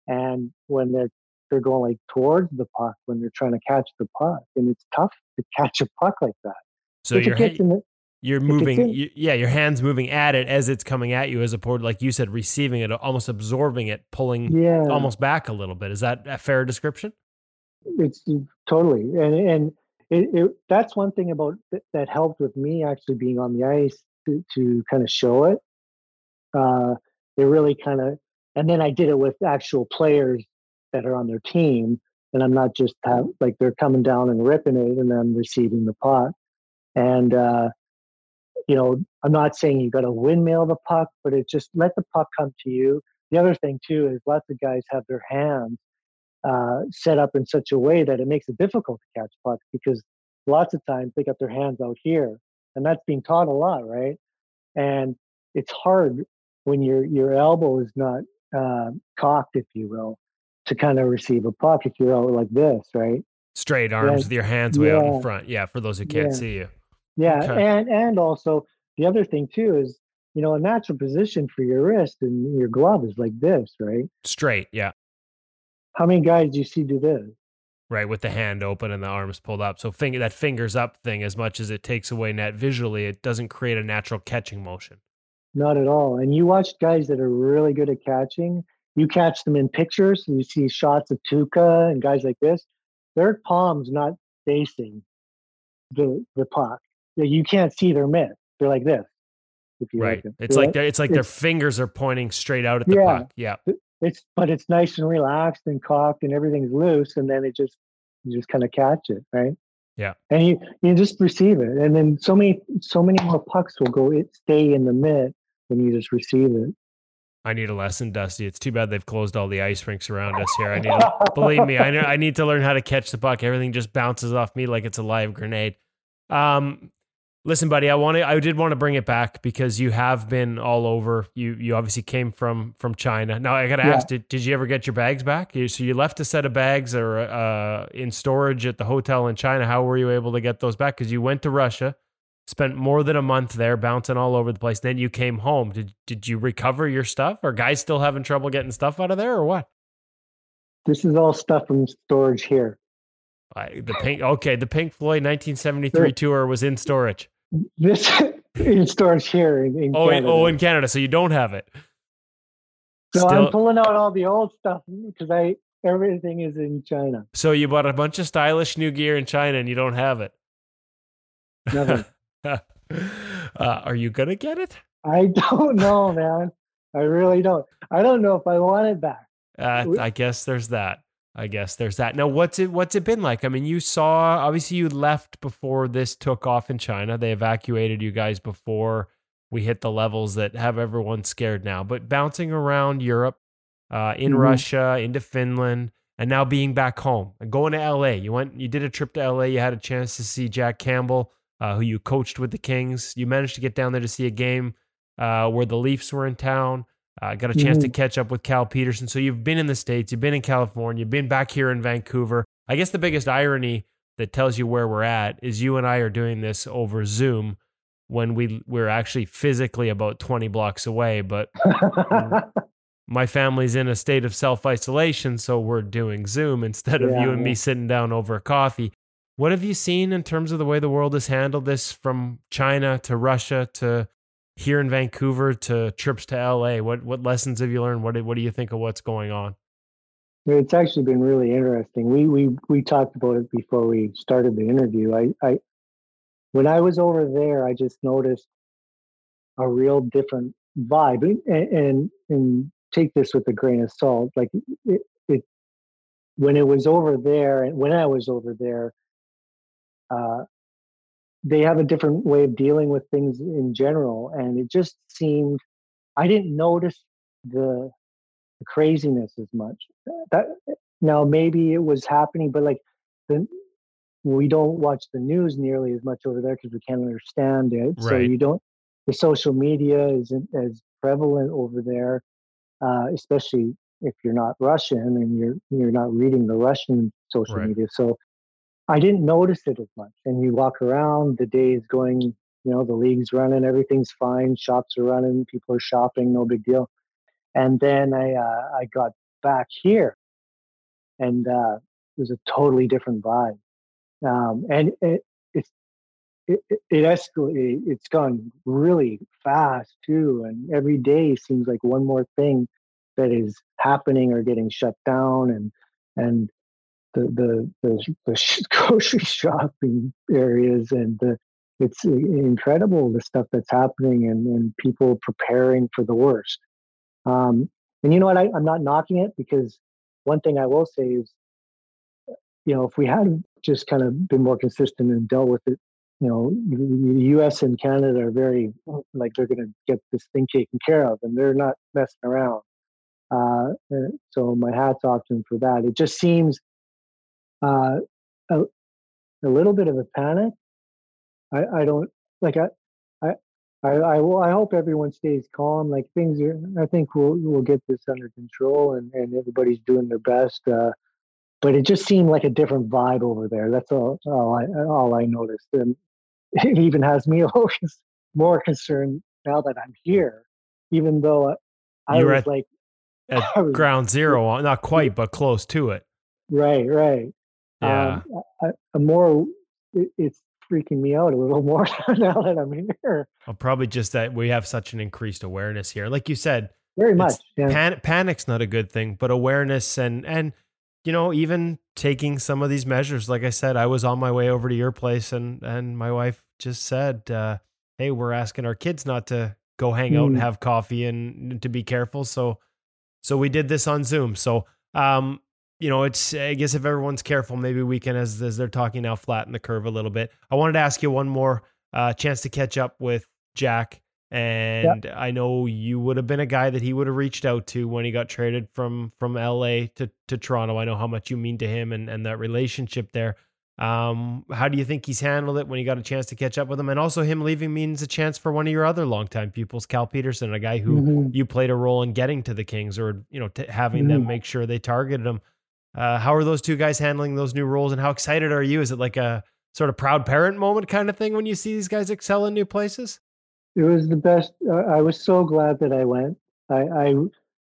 And when they're they're going like towards the puck when they're trying to catch the puck, and it's tough to catch a puck like that. So you're the, you're moving, you, yeah, your hand's moving at it as it's coming at you, as opposed, like you said, receiving it, almost absorbing it, pulling yeah. almost back a little bit. Is that a fair description? It's totally, and and it, it, that's one thing about that helped with me actually being on the ice to, to kind of show it. Uh, they really kind of, and then I did it with actual players that are on their team, and I'm not just have, like they're coming down and ripping it, and then receiving the puck. And, uh, you know, I'm not saying you got to windmill the puck, but it's just let the puck come to you. The other thing, too, is lots of guys have their hands uh, set up in such a way that it makes it difficult to catch pucks because lots of times they got their hands out here. And that's being taught a lot, right? And it's hard when your your elbow is not uh, cocked, if you will, to kind of receive a puck if you're out like this, right? Straight arms right. with your hands way yeah. out in front. Yeah, for those who can't yeah. see you. Yeah, okay. and and also the other thing too is, you know, a natural position for your wrist and your glove is like this, right? Straight, yeah. How many guys do you see do this? Right, with the hand open and the arms pulled up. So finger that fingers up thing, as much as it takes away net visually, it doesn't create a natural catching motion. Not at all. And you watch guys that are really good at catching. You catch them in pictures, and you see shots of Tuukka and guys like this. Their palms not facing the the puck. You can't see their mitt. They're like this. If you right. Like it's, like like, it's like it's like their fingers are pointing straight out at the yeah, puck. Yeah. It's but it's nice and relaxed and cocked and everything's loose, and then it just you just kind of catch it, right? Yeah. And you, you just receive it, and then so many so many more pucks will go it stay in the mitt when you just receive it. I need a lesson, Dusty. It's too bad they've closed all the ice rinks around us here. I need to, believe me, I know I need to learn how to catch the puck. Everything just bounces off me like it's a live grenade. Um. Listen, buddy, I want to, I did want to bring it back because you have been all over. You, you obviously came from, from China. Now I got to yeah. ask, did, did you ever get your bags back? You, so you left a set of bags or uh, in storage at the hotel in China. How were you able to get those back? Cause you went to Russia, spent more than a month there bouncing all over the place. Then you came home. Did, did you recover your stuff? Are guys still having trouble getting stuff out of there or what? This is all stuff from storage here. I, the pink, okay. The Pink Floyd nineteen seventy-three tour was in storage. This in storage here in, in oh, Canada. Oh, in Canada. So you don't have it. So Still, I'm pulling out all the old stuff because I everything is in China. So you bought a bunch of stylish new gear in China and you don't have it. Nothing. uh, are you gonna get it? I don't know, man. I really don't. I don't know if I want it back. Uh, I guess there's that. I guess there's that. Now, what's it what's it been like? I mean, you saw, obviously you left before this took off in China. They evacuated you guys before we hit the levels that have everyone scared now. But bouncing around Europe, uh, in mm-hmm. Russia, into Finland, and now being back home, and going to L A. You went, you did a trip to L A. You had a chance to see Jack Campbell, uh, who you coached with the Kings. You managed to get down there to see a game uh, where the Leafs were in town. I uh, got a chance mm-hmm. to catch up with Cal Peterson. So you've been in the States, you've been in California, you've been back here in Vancouver. I guess the biggest irony that tells you where we're at is you and I are doing this over Zoom when we, we're actually physically about twenty blocks away, but um, my family's in a state of self-isolation, so we're doing Zoom instead of yeah, you and yeah. me sitting down over a coffee. What have you seen in terms of the way the world has handled this, from China to Russia to here in Vancouver to trips to L A? What what lessons have you learned? What what do you think of what's going on? It's actually been really interesting. We we we talked about it before we started the interview. I, I when I was over there, I just noticed a real different vibe. And and, and take this with a grain of salt. Like it, it when it was over there, and when I was over there. Uh, they have a different way of dealing with things in general. And it just seemed, I didn't notice the, the craziness as much. That, now, maybe it was happening, but like the, we don't watch the news nearly as much over there because we can't understand it. Right. So you don't, the social media isn't as prevalent over there, uh, especially if you're not Russian and you're, you're not reading the Russian social right. media. So I didn't notice it as much. And you walk around, the day is going, you know, the league's running, everything's fine, shops are running, people are shopping, no big deal. And then I uh, I got back here, and uh, it was a totally different vibe. Um, and it it it, it escalated. It's gone really fast too. And every day seems like one more thing that is happening or getting shut down, and and. The, the the grocery shopping areas, and the, it's incredible the stuff that's happening, and, and people preparing for the worst. Um, and you know what? I, I'm not knocking it, because one thing I will say is, you know, if we had just kind of been more consistent and dealt with it, you know, the U S and Canada are very like they're going to get this thing taken care of, and they're not messing around. Uh, so my hat's off to them for that. It just seems. Uh, a, a little bit of a panic. I, I don't like. I, I, I, I, I hope everyone stays calm. Like things are. I think we'll we'll get this under control, and, and everybody's doing their best. Uh, but it just seemed like a different vibe over there. That's all. All I, all I noticed, and it even has me always more concerned now that I'm here. Even though I, I was at, like at I was, ground zero, not quite, but close to it. Right. Right. Yeah, um, I, I, more it, it's freaking me out a little more now that I'm here. Well, probably just that we have such an increased awareness here, like you said. Very much. Yeah. Pan, panic's not a good thing, but awareness and and you know, even taking some of these measures. Like I said, I was on my way over to your place, and and my wife just said, uh, "Hey, we're asking our kids not to go hang mm. out and have coffee, and, and to be careful." So so we did this on Zoom. So. um You know, it's, I guess if everyone's careful, maybe we can, as, as they're talking now, flatten the curve a little bit. I wanted to ask you one more uh, chance to catch up with Jack. And yep. I know you would have been a guy that he would have reached out to when he got traded from, from L A to, to Toronto. I know how much you mean to him and, and that relationship there. Um, how do you think he's handled it when he got a chance to catch up with him? And also him leaving means a chance for one of your other longtime pupils, Cal Peterson, a guy who mm-hmm. you played a role in getting to the Kings, or, you know, t- having mm-hmm. them make sure they targeted him. Uh, how are those two guys handling those new roles, and how excited are you? Is it like a sort of proud parent moment kind of thing when you see these guys excel in new places? It was the best. Uh, I was so glad that I went. I, I,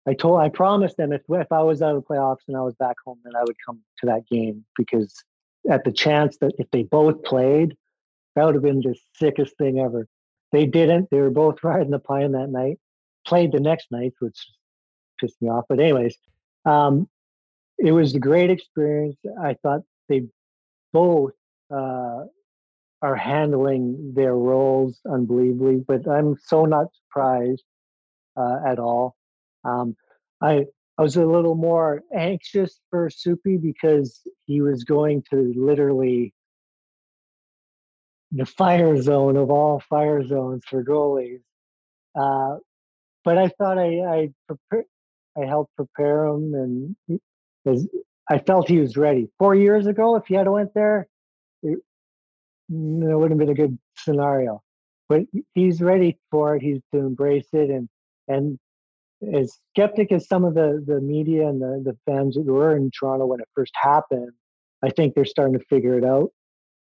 I told, I promised them if, if I was out of the playoffs and I was back home, then I would come to that game, because at the chance that if they both played, that would have been the sickest thing ever. They didn't. They were both riding the pine that night, played the next night, which pissed me off. But anyways, um, it was a great experience. I thought they both uh, are handling their roles unbelievably, but I'm so not surprised uh, at all. Um, I I was a little more anxious for Soupy, because he was going to literally the fire zone of all fire zones for goalies. Uh, but I thought I I, prepare, I helped prepare him, and he, I felt he was ready. Four years ago, if he had went there, it, it wouldn't have been a good scenario. But he's ready for it. He's to embrace it. And and as skeptic as some of the, the media and the, the fans that were in Toronto when it first happened, I think they're starting to figure it out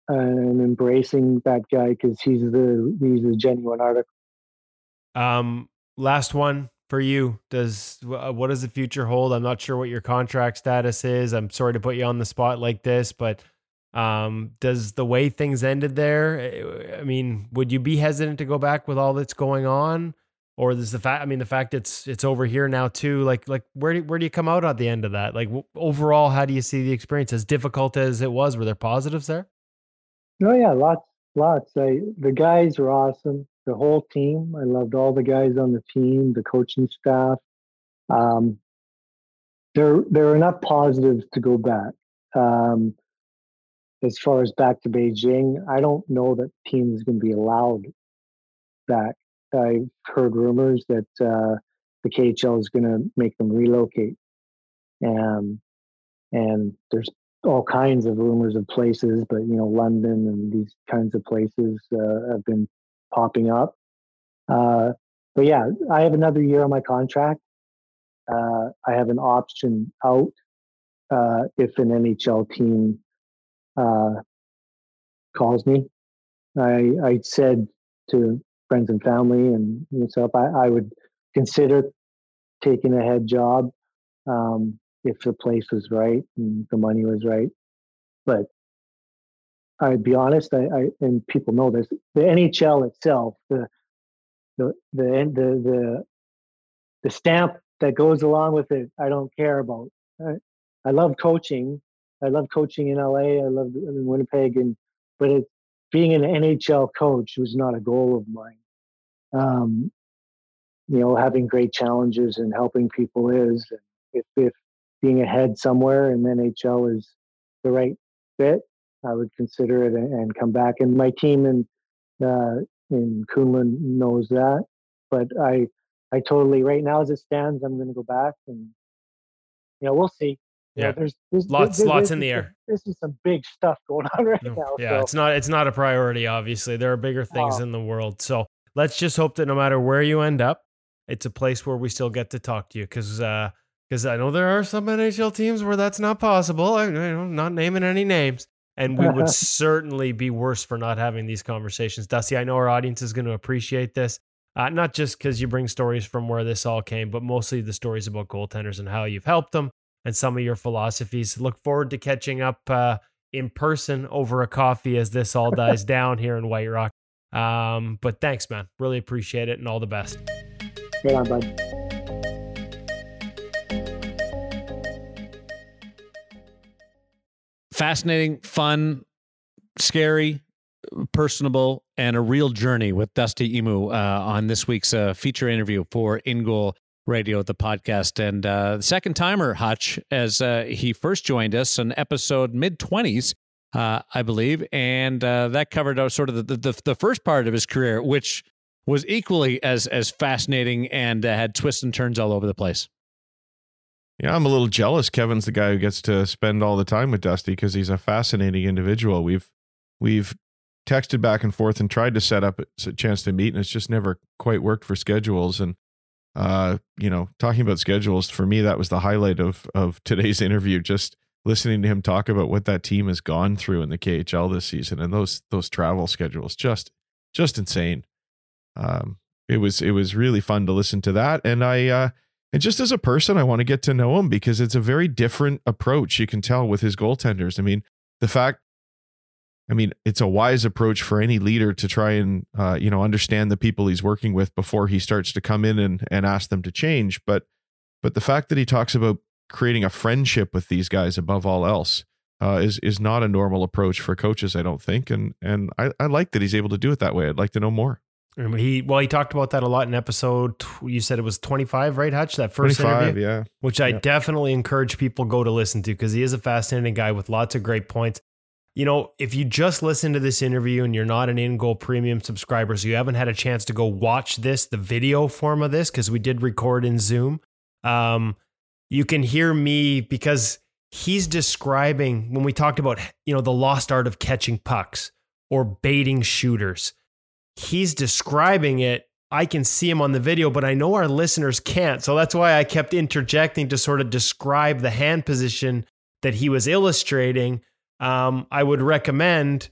and embracing that guy, because he's the he's the genuine article. Um, last one. For you, does what does the future hold? I'm not sure what your contract status is. I'm sorry to put you on the spot like this, but Um, does the way things ended there, I mean, would you be hesitant to go back with all that's going on? Or there's the fact, I mean, the fact it's, it's over here now too, like, like where do, where do you come out at the end of that? Like w- overall, how do you see the experience, as difficult as it was? Were there positives there? No, yeah, lots, lots. I, the guys were awesome. The whole team. I loved all the guys on the team, the coaching staff. Um, there, there are enough positives to go back. Um, as far as back to Beijing, I don't know that teams can be allowed back. I've heard rumors that uh, the K H L is going to make them relocate. Um, and there's all kinds of rumors of places, but, you know, London and these kinds of places uh, have been popping up. Uh, but, yeah, I have another year on my contract. Uh, I have an option out uh, if an N H L team uh, calls me. I, I said to friends and family and myself, I, I would consider taking a head job um, if the place was right and the money was right. But I'd be honest, I, I and people know this, the N H L itself, the the the the the, the stamp that goes along with it, I don't care about. I, I love coaching. I love coaching in L A. I love in Winnipeg, and but it, being an N H L coach was not a goal of mine. Um, you know, having great challenges and helping people is. If, if being ahead somewhere in N H L is the right fit, I would consider it and, and come back. And my team in uh, in Kunlun knows that. But I, I totally right now as it stands, I'm going to go back, and you know, we'll see. Yeah, yeah, there's, there's lots, there's, lots there's, in the air. This is some big stuff going on right no, now. Yeah, so. it's not, it's not a priority. Obviously, there are bigger things oh. in the world. So let's just hope that no matter where you end up, it's a place where we still get to talk to you. Because, because uh, I know there are some N H L teams where that's not possible. I, I'm not naming any names, and we would certainly be worse for not having these conversations. Dusty, I know our audience is going to appreciate this. Uh, not just because you bring stories from where this all came, but mostly the stories about goaltenders and how you've helped them, and some of your philosophies. Look forward to catching up uh, in person over a coffee as this all dies down here in White Rock. Um, but thanks, man. Really appreciate it, and all the best. Right on, bud. Fascinating, fun, scary, personable, and a real journey with Dusty Emu uh, on this week's uh, feature interview for InGoal Radio, the podcast. And uh, the second timer, Hutch, as uh, he first joined us, an episode mid-twenties, uh, I believe, and uh, that covered uh, sort of the, the the first part of his career, which was equally as as fascinating and uh, had twists and turns all over the place. Yeah, I'm a little jealous Kevin's the guy who gets to spend all the time with Dusty, because he's a fascinating individual. We've we've texted back and forth and tried to set up a chance to meet, and it's just never quite worked for schedules. And Uh, you know, talking about schedules, for me, that was the highlight of of today's interview. Just listening to him talk about what that team has gone through in the K H L this season, and those those travel schedules, just just insane. Um, it was it was really fun to listen to that, and I uh, and just as a person, I want to get to know him, because it's a very different approach. You can tell with his goaltenders. I mean, the fact, I mean, it's a wise approach for any leader to try and, uh, you know, understand the people he's working with before he starts to come in and, and ask them to change. But but the fact that he talks about creating a friendship with these guys above all else uh, is is not a normal approach for coaches, I don't think. And and I, I like that he's able to do it that way. I'd like to know more. He well, he talked about that a lot in episode. You said it was twenty-five, right, Hutch? That first interview, yeah. Which I yeah. definitely encourage people go to listen to, because he is a fascinating guy with lots of great points. You know, if you just listen to this interview and you're not an InGoal Premium subscriber, so you haven't had a chance to go watch this, the video form of this, because we did record in Zoom, um, you can hear me, because he's describing, when we talked about, you know, the lost art of catching pucks or baiting shooters, he's describing it. I can see him on the video, but I know our listeners can't. So that's why I kept interjecting to sort of describe the hand position that he was illustrating. Um, I would recommend,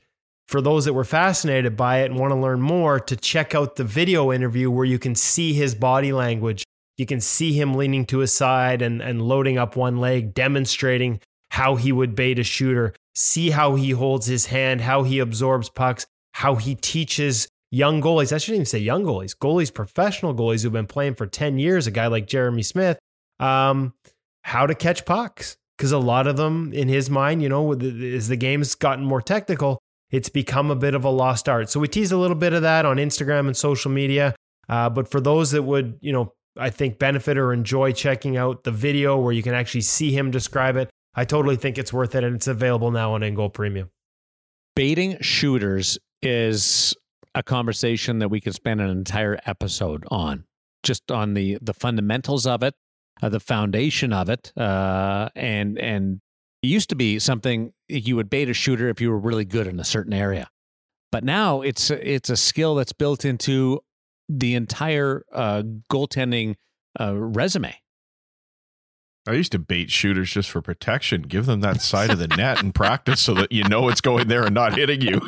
for those that were fascinated by it and want to learn more, to check out the video interview where you can see his body language. You can see him leaning to his side and, and loading up one leg, demonstrating how he would bait a shooter. see how he holds his hand, how he absorbs pucks, how he teaches young goalies. I shouldn't even say young goalies, goalies, professional goalies who've been playing for ten years, a guy like Jeremy Smith, um, how to catch pucks. Because a lot of them, in his mind, you know, as the game's gotten more technical, it's become a bit of a lost art. So we teased a little bit of that on Instagram and social media. Uh, but for those that would, you know, I think benefit or enjoy checking out the video where you can actually see him describe it, I totally think it's worth it. And it's available now on InGoal Premium. Baiting shooters is a conversation that we could spend an entire episode on, just on the the fundamentals of it. Uh, the foundation of it, uh, and and it used to be something you would bait a shooter if you were really good in a certain area, but now it's it's a skill that's built into the entire uh, goaltending uh, resume. I used to bait shooters just for protection. Give them that side of the net in practice so that you know it's going there and not hitting you.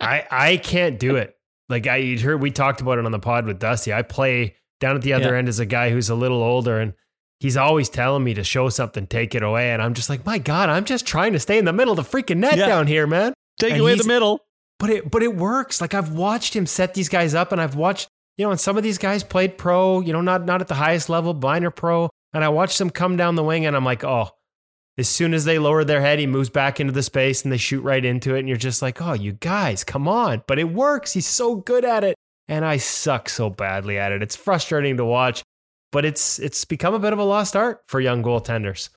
I I can't do it. Like I you heard, we talked about it on the pod with Dusty. I play. Down at the other yeah. end is a guy who's a little older, and he's always telling me to show something, take it away. And I'm just like, my God, I'm just trying to stay in the middle of the freaking net yeah. down here, man. Take and away the middle. But it but it works. Like I've watched him set these guys up, and I've watched, you know, and some of these guys played pro, you know, not, not at the highest level, minor pro. And I watched them come down the wing, and I'm like, oh, as soon as they lower their head, he moves back into the space and they shoot right into it. And you're just like, oh, you guys, come on. But it works. He's so good at it. And I suck so badly at it. It's frustrating to watch, but it's it's become a bit of a lost art for young goaltenders.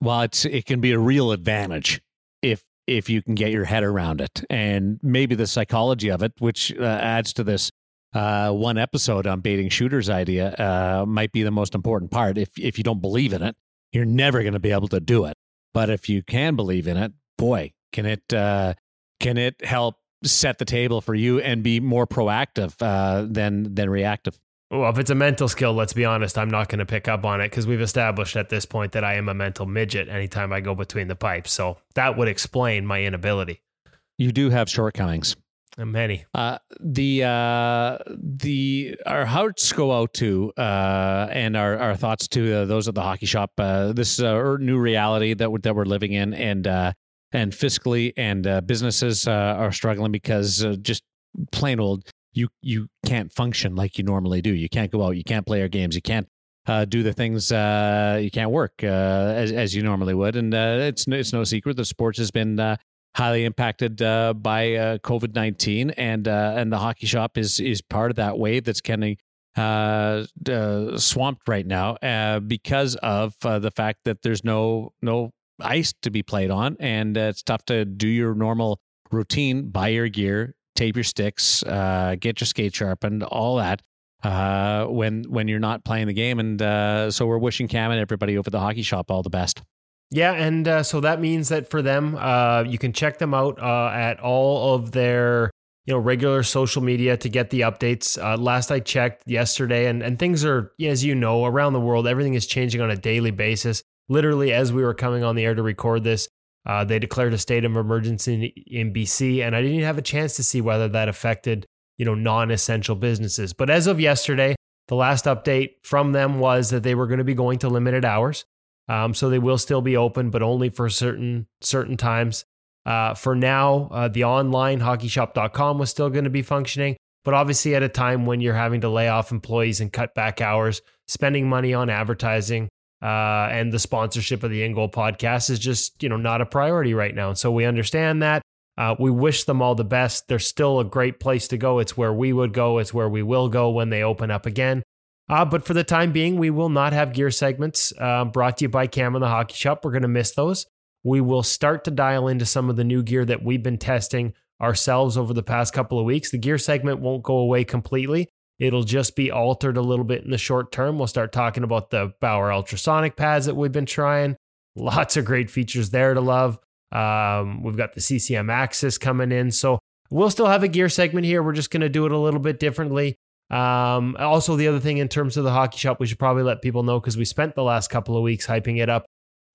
Well, it's it can be a real advantage if if you can get your head around it, and maybe the psychology of it, which uh, adds to this uh, one episode on baiting shooters idea, uh, might be the most important part. If if you don't believe in it, you're never going to be able to do it. But if you can believe in it, boy, can it uh, can it help set the table for you and be more proactive uh, than than reactive. Well, if it's a mental skill, let's be honest, I'm not going to pick up on it because we've established at this point that I am a mental midget anytime I go between the pipes. So that would explain my inability. You do have shortcomings. And many. Uh, the uh, the our hearts go out to uh, and our, our thoughts to uh, those at the hockey shop. Uh, this uh, new reality that we're, that we're living in, and uh, And fiscally, and uh, businesses uh, are struggling because uh, just plain old, you you can't function like you normally do. You can't go out. You can't play our games. You can't uh, do the things. Uh, you can't work uh, as as you normally would. And uh, it's it's no secret that sports has been uh, highly impacted uh, by uh, COVID nineteen, and uh, and the hockey shop is is part of that wave that's getting uh, uh, swamped right now uh, because of uh, the fact that there's no no. ice to be played on, and uh, it's tough to do your normal routine, buy your gear, tape your sticks, uh, get your skate sharpened, all that uh, when when you're not playing the game. And uh, so we're wishing Cam and everybody over the hockey shop all the best. Yeah, and uh, so that means that for them, uh, you can check them out uh, at all of their you know regular social media to get the updates. Uh, last I checked yesterday, and, and things are, as you know, around the world, everything is changing on a daily basis. Literally, as we were coming on the air to record this, uh, they declared a state of emergency in B C, and I didn't even have a chance to see whether that affected, you know, non-essential businesses. But as of yesterday, the last update from them was that they were going to be going to limited hours, um, so they will still be open, but only for certain certain times. Uh, for now, uh, the online hockey shop dot com was still going to be functioning, but obviously at a time when you're having to lay off employees and cut back hours, spending money on advertising. Uh, and the sponsorship of the InGoal podcast is just, you know, not a priority right now. And so we understand that. Uh, we wish them all the best. They're still a great place to go. It's where we would go. It's where we will go when they open up again. Uh, but for the time being, we will not have gear segments uh, brought to you by Cam and the Hockey Shop. We're going to miss those. We will start to dial into some of the new gear that we've been testing ourselves over the past couple of weeks. The gear segment won't go away completely. It'll just be altered a little bit in the short term. We'll start talking about the Bauer Ultrasonic pads that we've been trying. Lots of great features there to love. Um, we've got the C C M Axis coming in. So we'll still have a gear segment here. We're just going to do it a little bit differently. Um, also, the other thing in terms of the hockey shop, we should probably let people know because we spent the last couple of weeks hyping it up.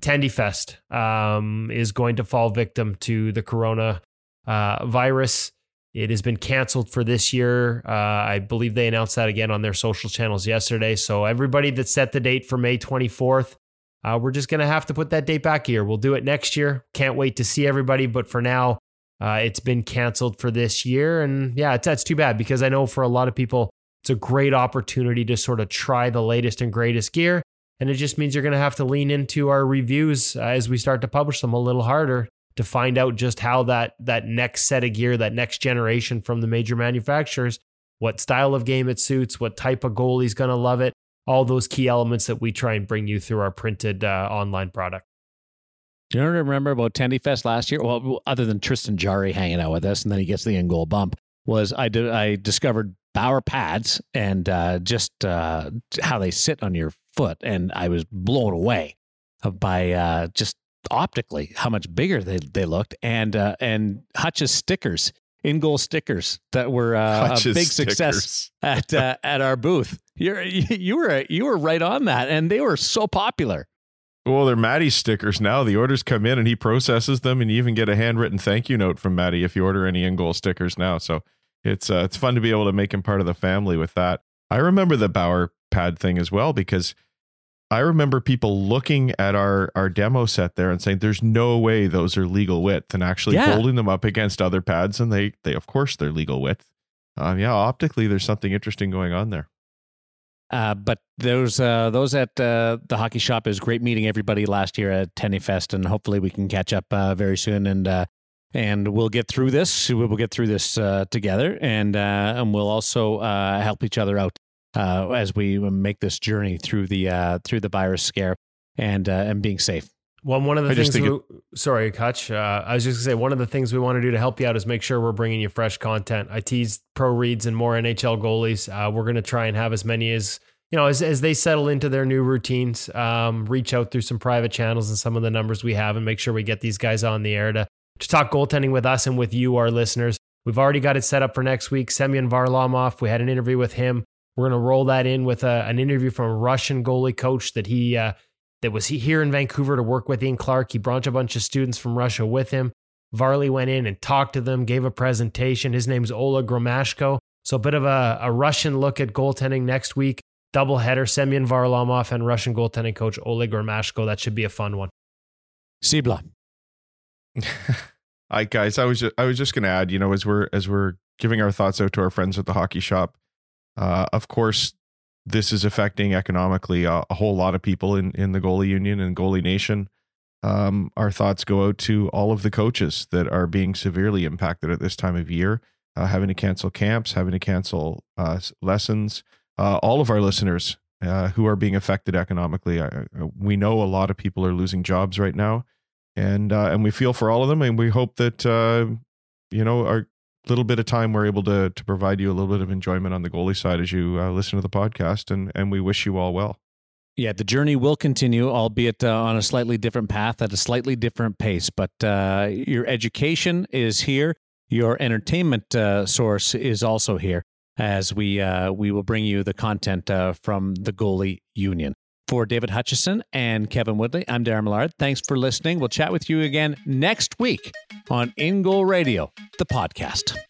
Tandy Fest um, is going to fall victim to the corona uh, virus. It has been canceled for this year. Uh, I believe they announced that again on their social channels yesterday. So everybody that set the date for May twenty-fourth, Uh, we're just going to have to put that date back here. We'll do it next year. Can't wait to see everybody. But for now, uh, it's been canceled for this year. And yeah, it's, that's too bad, because I know for a lot of people, it's a great opportunity to sort of try the latest and greatest gear. And it just means you're going to have to lean into our reviews uh, as we start to publish them a little harder to find out just how that that next set of gear, that next generation from the major manufacturers, what style of game it suits, what type of goalie's going to love it, all those key elements that we try and bring you through our printed uh, online product. Do you remember about Tandy Fest last year? Well, other than Tristan Jari hanging out with us, and then he gets the in-goal bump, was I did, I discovered Bauer pads and uh, just uh, how they sit on your foot. And I was blown away by uh, just optically how much bigger they, they looked. And uh, and Hutch's stickers, InGoal stickers that were uh, a big success at uh, at our booth. You're, you were you were right on that, and they were so popular. Well, they're Matty's stickers now. The orders come in, and he processes them, and you even get a handwritten thank you note from Matty if you order any InGoal stickers now. So it's uh, it's fun to be able to make him part of the family with that. I remember the Bauer pad thing as well, because I remember people looking at our, our demo set there and saying, there's no way those are legal width, and actually yeah. holding them up against other pads. And they, they of course, they're legal width. Um, yeah, optically, there's something interesting going on there. Uh, but those uh, those at uh, the hockey shop is great meeting everybody last year at Tandy Fest, and hopefully we can catch up uh, very soon, and uh, and we'll get through this. We'll get through this uh, together, and uh, and we'll also uh, help each other out uh, as we make this journey through the uh, through the virus scare and uh, and being safe. Well, one of the I things. We, it- sorry, Kutch. Uh, I was just gonna say one of the things we want to do to help you out is make sure we're bringing you fresh content. I teased pro reads and more N H L goalies. Uh, we're gonna try and have as many as you know as as they settle into their new routines. Um, reach out through some private channels and some of the numbers we have, and make sure we get these guys on the air to to talk goaltending with us and with you, our listeners. We've already got it set up for next week. Semyon Varlamov. We had an interview with him. We're gonna roll that in with a, an interview from a Russian goalie coach that he. Uh, That was here in Vancouver to work with Ian Clark. He brought a bunch of students from Russia with him. Varley went in and talked to them, gave a presentation. His name's Oleg Gromashko. So a bit of a, a Russian look at goaltending next week. Doubleheader, Semyon Varlamov and Russian goaltending coach Oleg Gromashko. That should be a fun one. Sibla. Hi guys, I was just, I was just going to add, you know, as we're as we're giving our thoughts out to our friends at the hockey shop, uh, of course. This is affecting economically a, a whole lot of people in, in the goalie union and goalie nation. Um, our thoughts go out to all of the coaches that are being severely impacted at this time of year, uh, having to cancel camps, having to cancel uh, lessons. Uh, all of our listeners uh, who are being affected economically. I, we know a lot of people are losing jobs right now, and uh, and we feel for all of them, and we hope that uh, you know our. little bit of time we're able to to provide you a little bit of enjoyment on the goalie side as you uh, listen to the podcast, and and we wish you all well. Yeah, the journey will continue, albeit uh, on a slightly different path at a slightly different pace, but uh, your education is here, your entertainment uh, source is also here, as we uh, we will bring you the content uh, from the goalie union. For David Hutchison and Kevin Woodley, I'm Darren Millard. Thanks for listening. We'll chat with you again next week on InGoal Radio, the podcast.